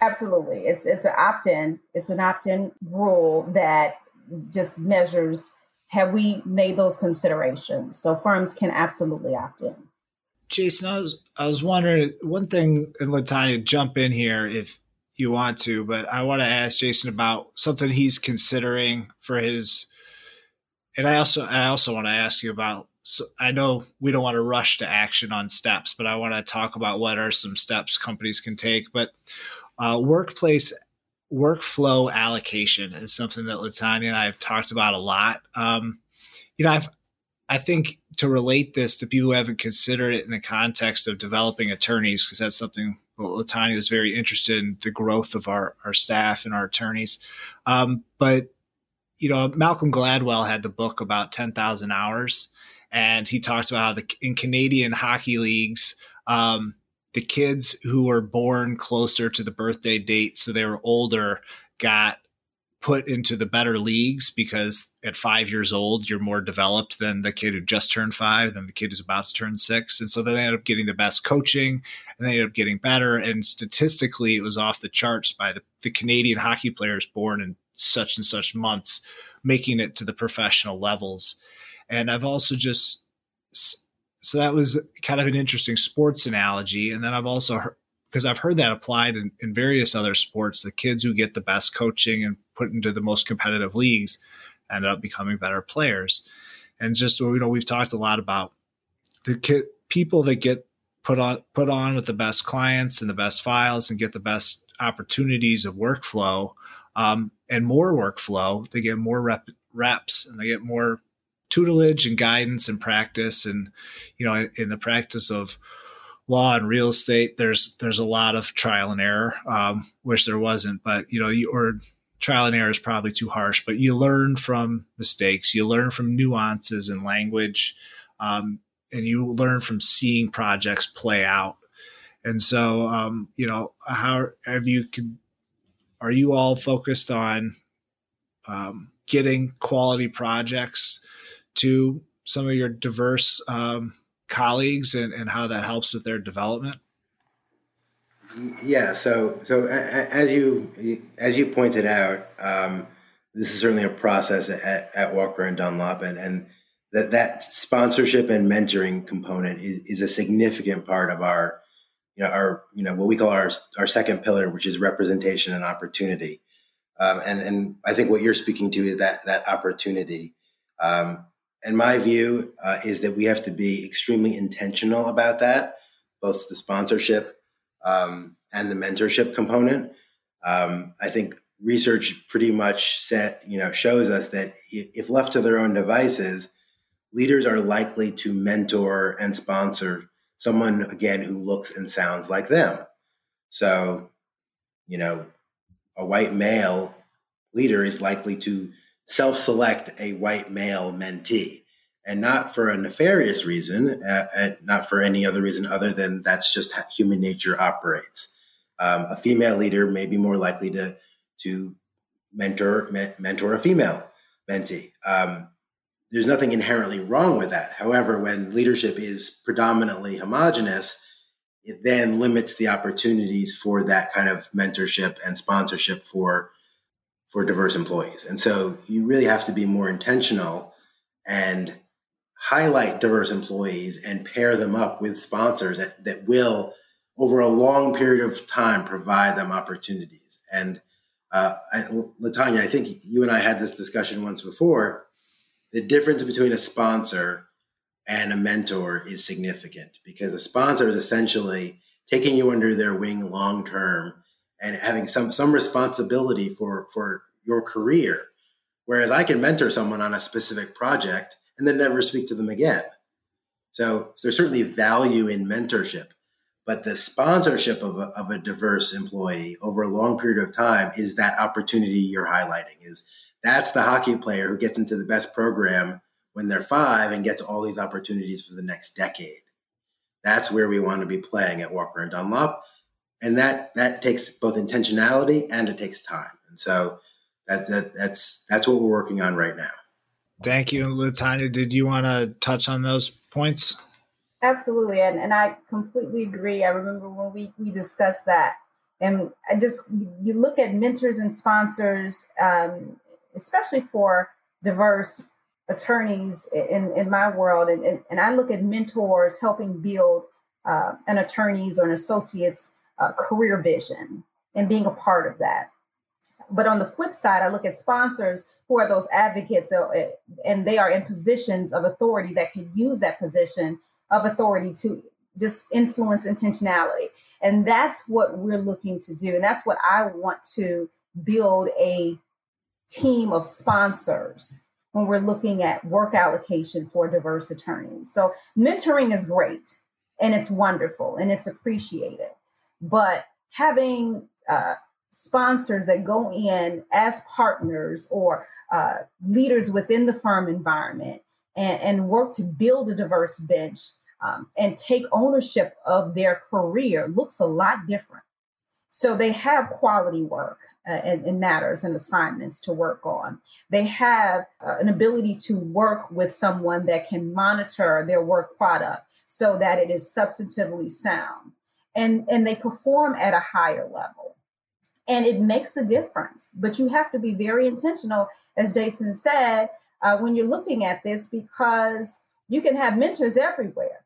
Absolutely. It's an opt-in. It's an opt-in rule that just measures, have we made those considerations? So firms can absolutely opt in. Jason, I was wondering one thing, and Latanya, jump in here if you want to, but I want to ask Jason about something he's considering for his, and I also want to ask you about, so I know we don't want to rush to action on steps, but I want to talk about what are some steps companies can take. But workplace workflow allocation is something that Latanya and I have talked about a lot. I think to relate this to people who haven't considered it in the context of developing attorneys, because that's something Latanya is very interested in, the growth of our staff and our attorneys. But, you know, Malcolm Gladwell had the book about 10,000 hours, and he talked about how in Canadian hockey leagues, the kids who were born closer to the birthday date, so they were older, got put into the better leagues, because at 5 years old, you're more developed than the kid who just turned five, than the kid who's about to turn six. And so they ended up getting the best coaching, and they ended up getting better. And statistically, it was off the charts by the Canadian hockey players born in such and such months, making it to the professional levels. And I've also just, so that was kind of an interesting sports analogy. And then I've also heard, because I've heard that applied in various other sports, the kids who get the best coaching and put into the most competitive leagues end up becoming better players. And just, you know, we've talked a lot about the people that get put on with the best clients and the best files and get the best opportunities of workflow and more workflow. They get more reps and they get more tutelage and guidance and practice. And, you know, in the practice of law and real estate, there's a lot of trial and error. Wish there wasn't, but you know, trial and error is probably too harsh, but you learn from mistakes, you learn from nuances in language, and you learn from seeing projects play out. And so, you know, how have you? Are you all focused on getting quality projects to some of your diverse colleagues and how that helps with their development? Yeah. So as you pointed out, this is certainly a process at Walker and Dunlop, and that sponsorship and mentoring component is a significant part of our what we call our second pillar, which is representation and opportunity. And I think what you're speaking to is that opportunity. And my view is that we have to be extremely intentional about that, both the sponsorship and the mentorship component. I think research pretty much shows us that if left to their own devices, leaders are likely to mentor and sponsor someone, again, who looks and sounds like them. So, you know, a white male leader is likely to self-select a white male mentee, and not for a nefarious reason, and not for any other reason other than that's just how human nature operates. A female leader may be more likely to mentor a female mentee. There's nothing inherently wrong with that. However, when leadership is predominantly homogenous, it then limits the opportunities for that kind of mentorship and sponsorship for diverse employees. And so you really have to be more intentional and highlight diverse employees and pair them up with sponsors that will, over a long period of time, provide them opportunities. And Latanya, I think you and I had this discussion once before. The difference between a sponsor and a mentor is significant, because a sponsor is essentially taking you under their wing long term and having some responsibility for your career. Whereas I can mentor someone on a specific project and then never speak to them again. So there's certainly value in mentorship, but the sponsorship of a diverse employee over a long period of time is that opportunity you're highlighting. That's the hockey player who gets into the best program when they're five and gets all these opportunities for the next decade. That's where we want to be playing at Walker and Dunlop. And that takes both intentionality and it takes time. And so that's what we're working on right now. Thank you. And Latanya, did you want to touch on those points? Absolutely. And I completely agree. I remember when we discussed that. And you look at mentors and sponsors, especially for diverse attorneys in my world. And I look at mentors helping build an attorney's or an associate's career vision and being a part of that. But on the flip side, I look at sponsors who are those advocates, and they are in positions of authority that can use that position of authority to just influence intentionality. And that's what we're looking to do. And that's what I want to build, a team of sponsors when we're looking at work allocation for diverse attorneys. So mentoring is great and it's wonderful and it's appreciated, but having sponsors that go in as partners or leaders within the firm environment and work to build a diverse bench and take ownership of their career looks a lot different. So they have quality work and matters and assignments to work on. They have an ability to work with someone that can monitor their work product so that it is substantively sound. And they perform at a higher level. And it makes a difference. But you have to be very intentional, as Jason said, when you're looking at this, because you can have mentors everywhere,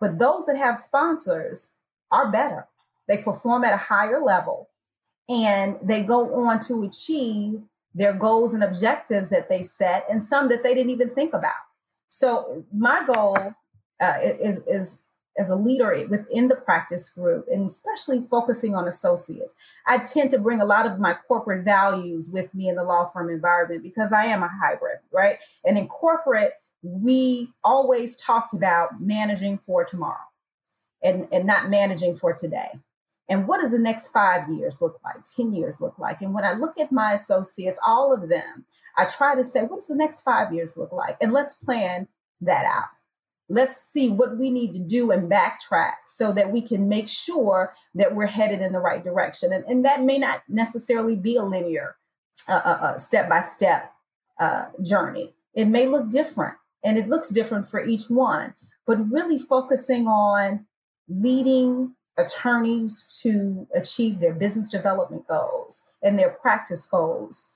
but those that have sponsors are better. They perform at a higher level and they go on to achieve their goals and objectives that they set, and some that they didn't even think about. So my goal is as a leader within the practice group, and especially focusing on associates, I tend to bring a lot of my corporate values with me in the law firm environment because I am a hybrid, right? And in corporate, we always talked about managing for tomorrow and not managing for today. And what does the next 5 years look like, 10 years look like? And when I look at my associates, all of them, I try to say, what does the next 5 years look like? And let's plan that out. Let's see what we need to do and backtrack so that we can make sure that we're headed in the right direction. And that may not necessarily be a linear step-by-step journey. It may look different, and it looks different for each one, but really focusing on leading attorneys to achieve their business development goals and their practice goals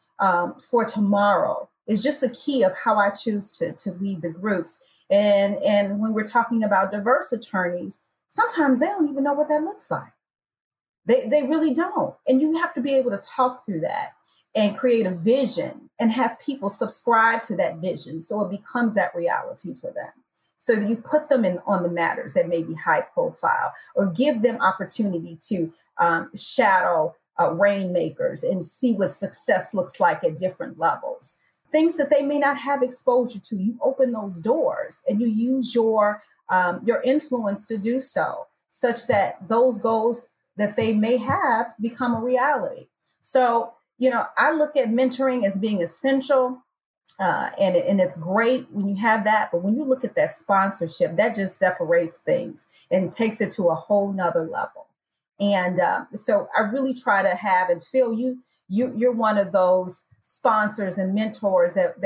for tomorrow is just a key of how I choose to lead the groups. And when we're talking about diverse attorneys, sometimes they don't even know what that looks like. They really don't. And you have to be able to talk through that and create a vision and have people subscribe to that vision so it becomes that reality for them. So that you put them in on the matters that may be high profile, or give them opportunity to shadow rainmakers and see what success looks like at different levels. Things that they may not have exposure to, you open those doors and you use your influence to do so, such that those goals that they may have become a reality. So, you know, I look at mentoring as being essential, and it's great when you have that. But when you look at that sponsorship, that just separates things and takes it to a whole nother level. And so I really try to have, and Phil, you're one of those sponsors and mentors that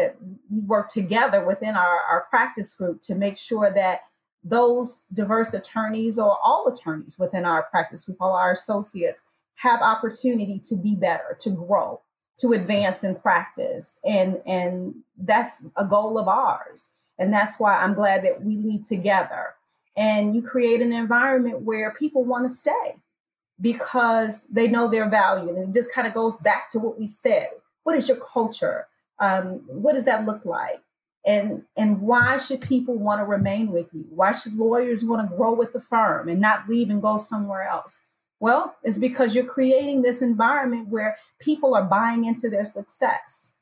we work together within our practice group to make sure that those diverse attorneys, or all attorneys within our practice group, all our associates, have opportunity to be better, to grow, to advance in practice. And that's a goal of ours. And that's why I'm glad that we lead together. And you create an environment where people want to stay because they know their value. And it just kind of goes back to what we said. What is your culture? What does that look like? And why should people want to remain with you? Why should lawyers want to grow with the firm and not leave and go somewhere else? Well, it's because you're creating this environment where people are buying into their success.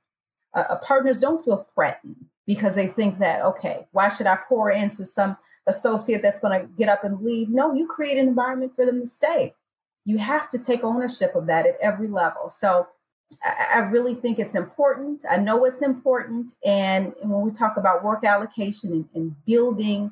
Partners don't feel threatened because they think that, okay, why should I pour into some associate that's going to get up and leave? No, you create an environment for them to stay. You have to take ownership of that at every level. So I really think it's important. I know it's important. And when we talk about work allocation and building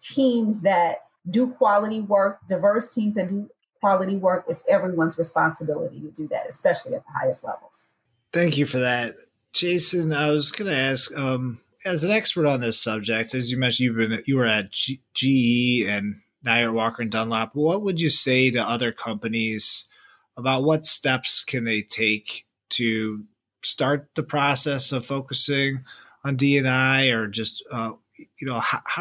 teams that do quality work, diverse teams that do quality work. It's everyone's responsibility to do that, especially at the highest levels. Thank you for that. Jason, I was going to ask, as an expert on this subject, as you mentioned, you were at GE and now you're at Walker and Dunlop. What would you say to other companies about what steps can they take to start the process of focusing on D&I, or just, how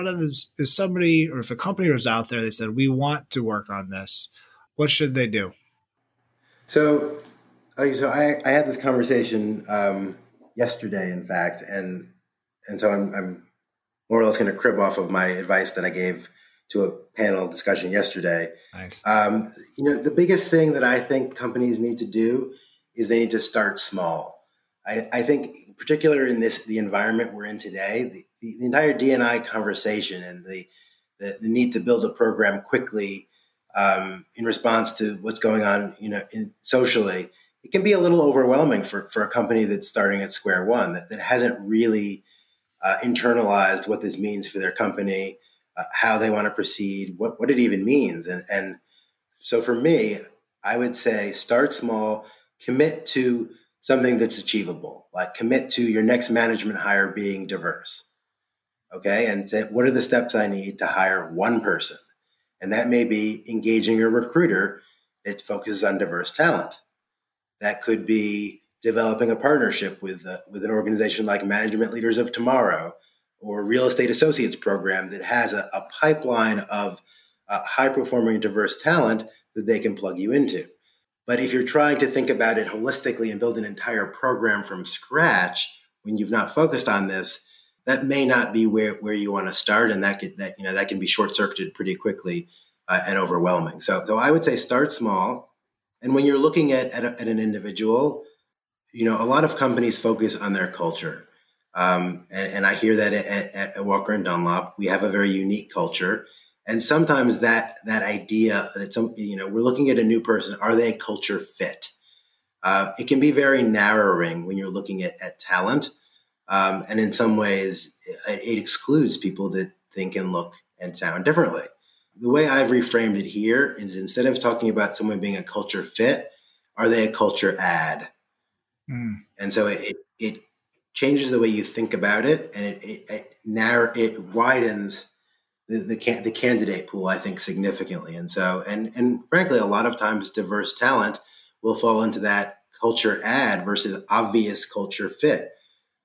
does, is somebody, or if a company was out there, they said, we want to work on this, what should they do? So I had this conversation yesterday, in fact, and so I'm more or less going to crib off of my advice that I gave to a panel discussion yesterday. Nice. The biggest thing that I think companies need to do is they need to start small. I think, particularly in the environment we're in today, the entire D&I conversation and the need to build a program quickly in response to what's going on, socially, it can be a little overwhelming for a company that's starting at square one, that hasn't really internalized what this means for their company, how they want to proceed, what it even means. And so for me, I would say start small, commit to something that's achievable, like commit to your next management hire being diverse. Okay. And say, what are the steps I need to hire one person? And that may be engaging a recruiter that focuses on diverse talent. That could be developing a partnership with an organization like Management Leaders of Tomorrow, or Real Estate Associates program that has a pipeline of high-performing diverse talent that they can plug you into. But if you're trying to think about it holistically and build an entire program from scratch when you've not focused on this, that may not be where you want to start, and that can be short-circuited pretty quickly and overwhelming. So I would say start small. And when you're looking at an individual, a lot of companies focus on their culture. And I hear that at Walker and Dunlop, we have a very unique culture. And sometimes that idea that we're looking at a new person, are they a culture fit? It can be very narrowing when you're looking at talent. And in some ways, it excludes people that think and look and sound differently. The way I've reframed it here is, instead of talking about someone being a culture fit, are they a culture add? Mm. And so it changes the way you think about it, and it widens the candidate pool, I think, significantly. And so, and frankly, a lot of times diverse talent will fall into that culture add versus obvious culture fit.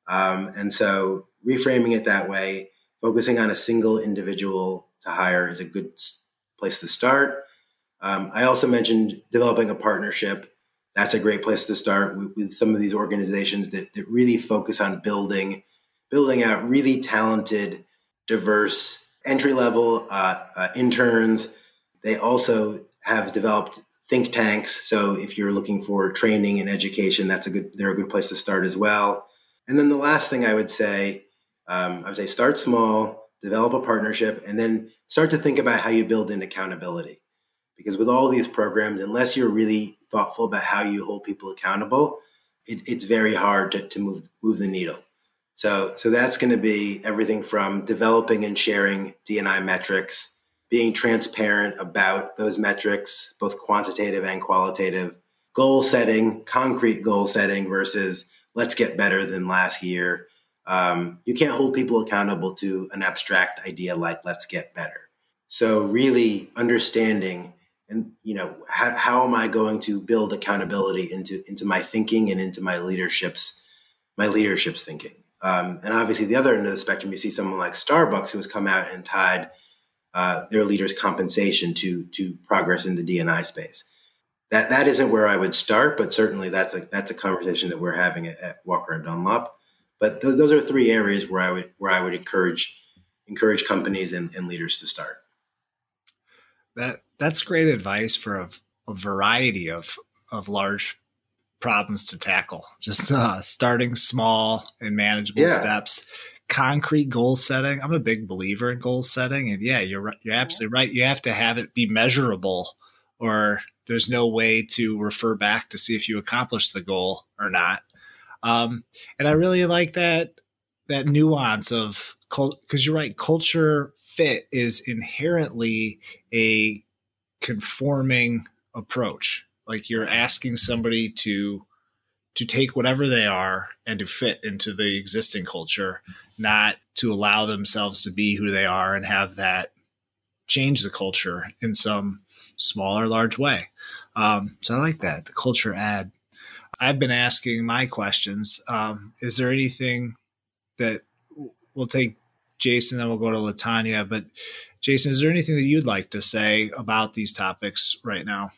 And so reframing it that way, focusing on a single individual to hire is a good place to start. I also mentioned developing a partnership. That's a great place to start with some of these organizations that really focus on building out really talented, diverse entry-level interns. They also have developed think tanks. So if you're looking for training and education, they're a good place to start as well. And then the last thing I would say, start small, develop a partnership, and then start to think about how you build in accountability. Because with all these programs, unless you're really thoughtful about how you hold people accountable, it's very hard to move the needle. So that's going to be everything from developing and sharing D&I metrics, being transparent about those metrics, both quantitative and qualitative, goal setting, concrete goal setting versus let's get better than last year. You can't hold people accountable to an abstract idea like let's get better. So really understanding and, how am I going to build accountability into my thinking and into my leadership's thinking? And obviously the other end of the spectrum, you see someone like Starbucks, who has come out and tied their leaders' compensation to progress in the D&I space. That isn't where I would start, but certainly that's a conversation that we're having at Walker and Dunlop. But those are three areas where I would encourage companies and leaders to start. That's great advice for a variety of large problems to tackle. Just starting small and manageable steps, concrete goal setting. I'm a big believer in goal setting, and you're absolutely right. You have to have it be measurable, or there's no way to refer back to see if you accomplished the goal or not. And I really like that nuance of because you're right, culture fit is inherently a conforming approach. Like you're asking somebody to take whatever they are and to fit into the existing culture, not to allow themselves to be who they are and have that change the culture in some small or large way. So I like that, the culture ad. I've been asking my questions. Is there anything that we'll take Jason, then we'll go to Latanya, but Jason, is there anything that you'd like to say about these topics right now?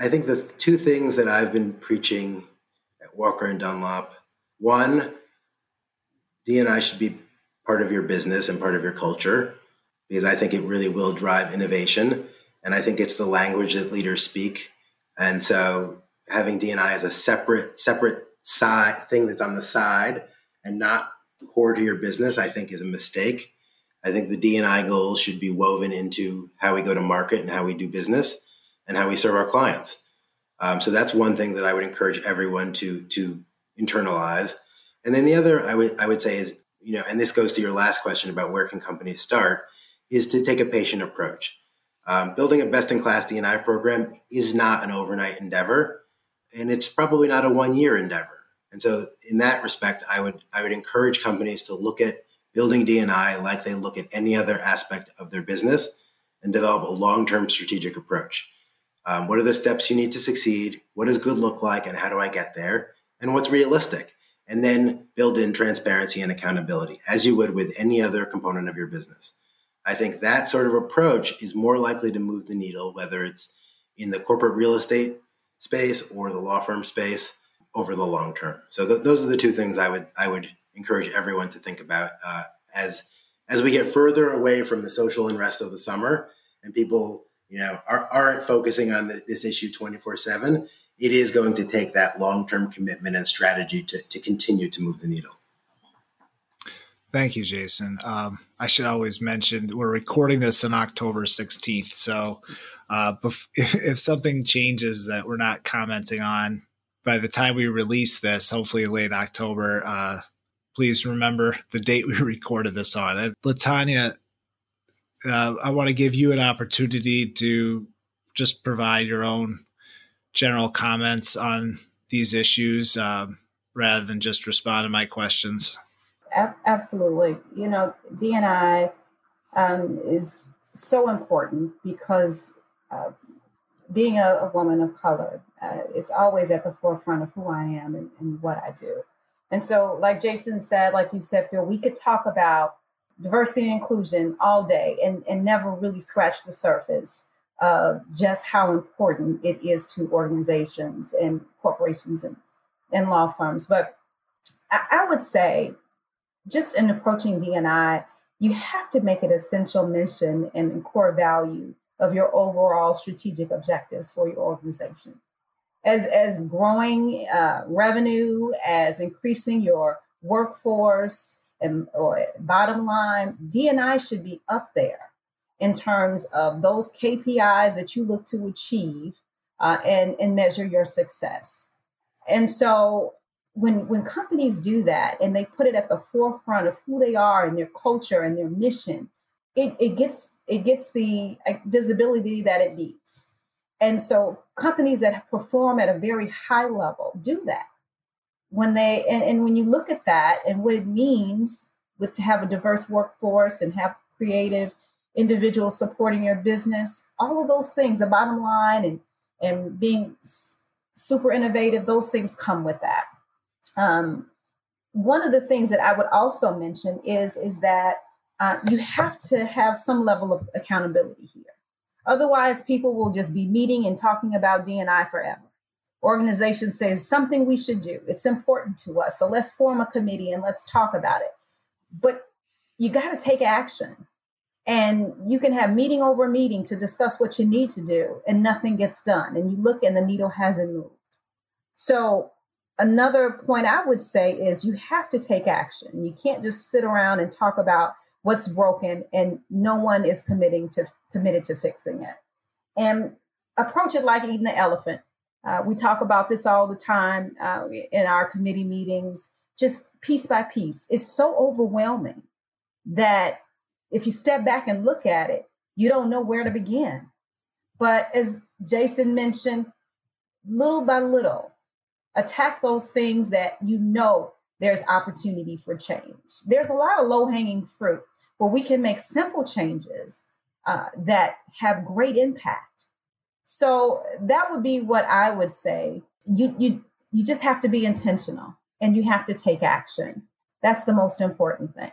I think the two things that I've been preaching at Walker and Dunlop, one, D&I should be part of your business and part of your culture, because I think it really will drive innovation. And I think it's the language that leaders speak. And so having D&I as a separate side thing that's on the side and not core to your business, I think is a mistake. I think the D&I goals should be woven into how we go to market and how we do business and how we serve our clients. So that's one thing that I would encourage everyone to internalize. And then the other I would say is, and this goes to your last question about where can companies start, is to take a patient approach. Building a best-in-class D&I program is not an overnight endeavor, and it's probably not a one-year endeavor. And so in that respect, I would encourage companies to look at building D&I like they look at any other aspect of their business and develop a long-term strategic approach. What are the steps you need to succeed? What does good look like, and how do I get there? And what's realistic? And then build in transparency and accountability as you would with any other component of your business. I think that sort of approach is more likely to move the needle, whether it's in the corporate real estate space or the law firm space over the long term. So those are the two things I would encourage everyone to think about as we get further away from the social unrest of the summer and people aren't focusing on this issue 24/7. It is going to take that long-term commitment and strategy to continue to move the needle. Thank you, Jason. I should always mention we're recording this on October 16th. So if something changes that we're not commenting on by the time we release this, hopefully late October, please remember the date we recorded this on. And Latanya, I want to give you an opportunity to just provide your own general comments on these issues rather than just respond to my questions. Absolutely. D&I is so important because being a woman of color, it's always at the forefront of who I am and what I do. And so like Jason said, like you said, Phil, we could talk about diversity and inclusion all day and never really scratch the surface of just how important it is to organizations and corporations and law firms. But I would say, just in approaching D&I, you have to make it essential mission and core value of your overall strategic objectives for your organization. As growing revenue, as increasing your workforce or bottom line, D&I should be up there in terms of those KPIs that you look to achieve and measure your success. And so when companies do that and they put it at the forefront of who they are and their culture and their mission, it gets the visibility that it needs. And so companies that perform at a very high level do that. When they and when you look at that and what it means with to have a diverse workforce and have creative individuals supporting your business, all of those things, the bottom line and being super innovative, those things come with that. One of the things that I would also mention is that you have to have some level of accountability here. Otherwise, people will just be meeting and talking about D&I forever. Organization says something we should do. It's important to us. So let's form a committee and let's talk about it. But you got to take action. And you can have meeting over meeting to discuss what you need to do and nothing gets done. And you look and the needle hasn't moved. So another point I would say is you have to take action. You can't just sit around and talk about what's broken and no one is committed to fixing it. And approach it like eating the elephant. We talk about this all the time in our committee meetings, just piece by piece. It's so overwhelming that if you step back and look at it, you don't know where to begin. But as Jason mentioned, little by little, attack those things that you know there's opportunity for change. There's a lot of low-hanging fruit where we can make simple changes that have great impact. So that would be what I would say. You just have to be intentional and you have to take action. That's the most important thing.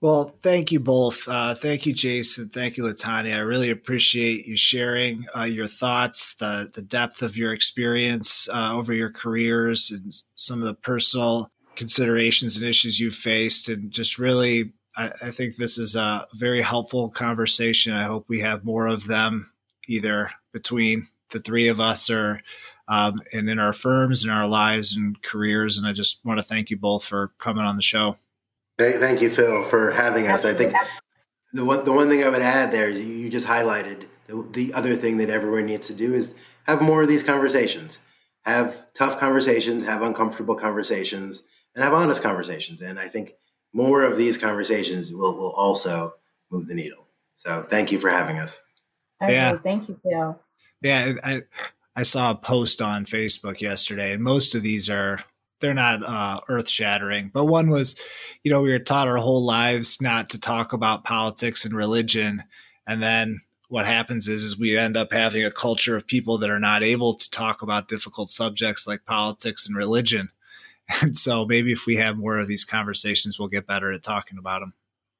Well, thank you both. Thank you, Jason. Thank you, Latanya. I really appreciate you sharing your thoughts, the depth of your experience over your careers and some of the personal considerations and issues you've faced. And just really, I think this is a very helpful conversation. I hope we have more of them, either between the three of us or and in our firms and our lives and careers. And I just want to thank you both for coming on the show. Thank you, Phil, for having us. I think the one thing I would add there is you just highlighted the other thing that everyone needs to do is have more of these conversations, have tough conversations, have uncomfortable conversations, and have honest conversations. And I think more of these conversations will also move the needle. So thank you for having us. Okay, yeah. Thank you, Phil. Yeah, I saw a post on Facebook yesterday, and most of these are... they're not earth-shattering. But one was, you know, we were taught our whole lives not to talk about politics and religion. And then what happens is we end up having a culture of people that are not able to talk about difficult subjects like politics and religion. And so maybe if we have more of these conversations, we'll get better at talking about them.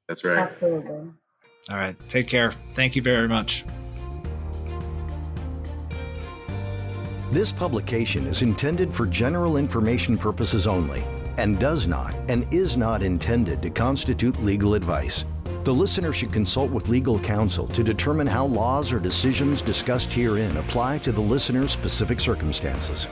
That's right. Absolutely. All right. Take care. Thank you very much. This publication is intended for general information purposes only and does not and is not intended to constitute legal advice. The listener should consult with legal counsel to determine how laws or decisions discussed herein apply to the listener's specific circumstances.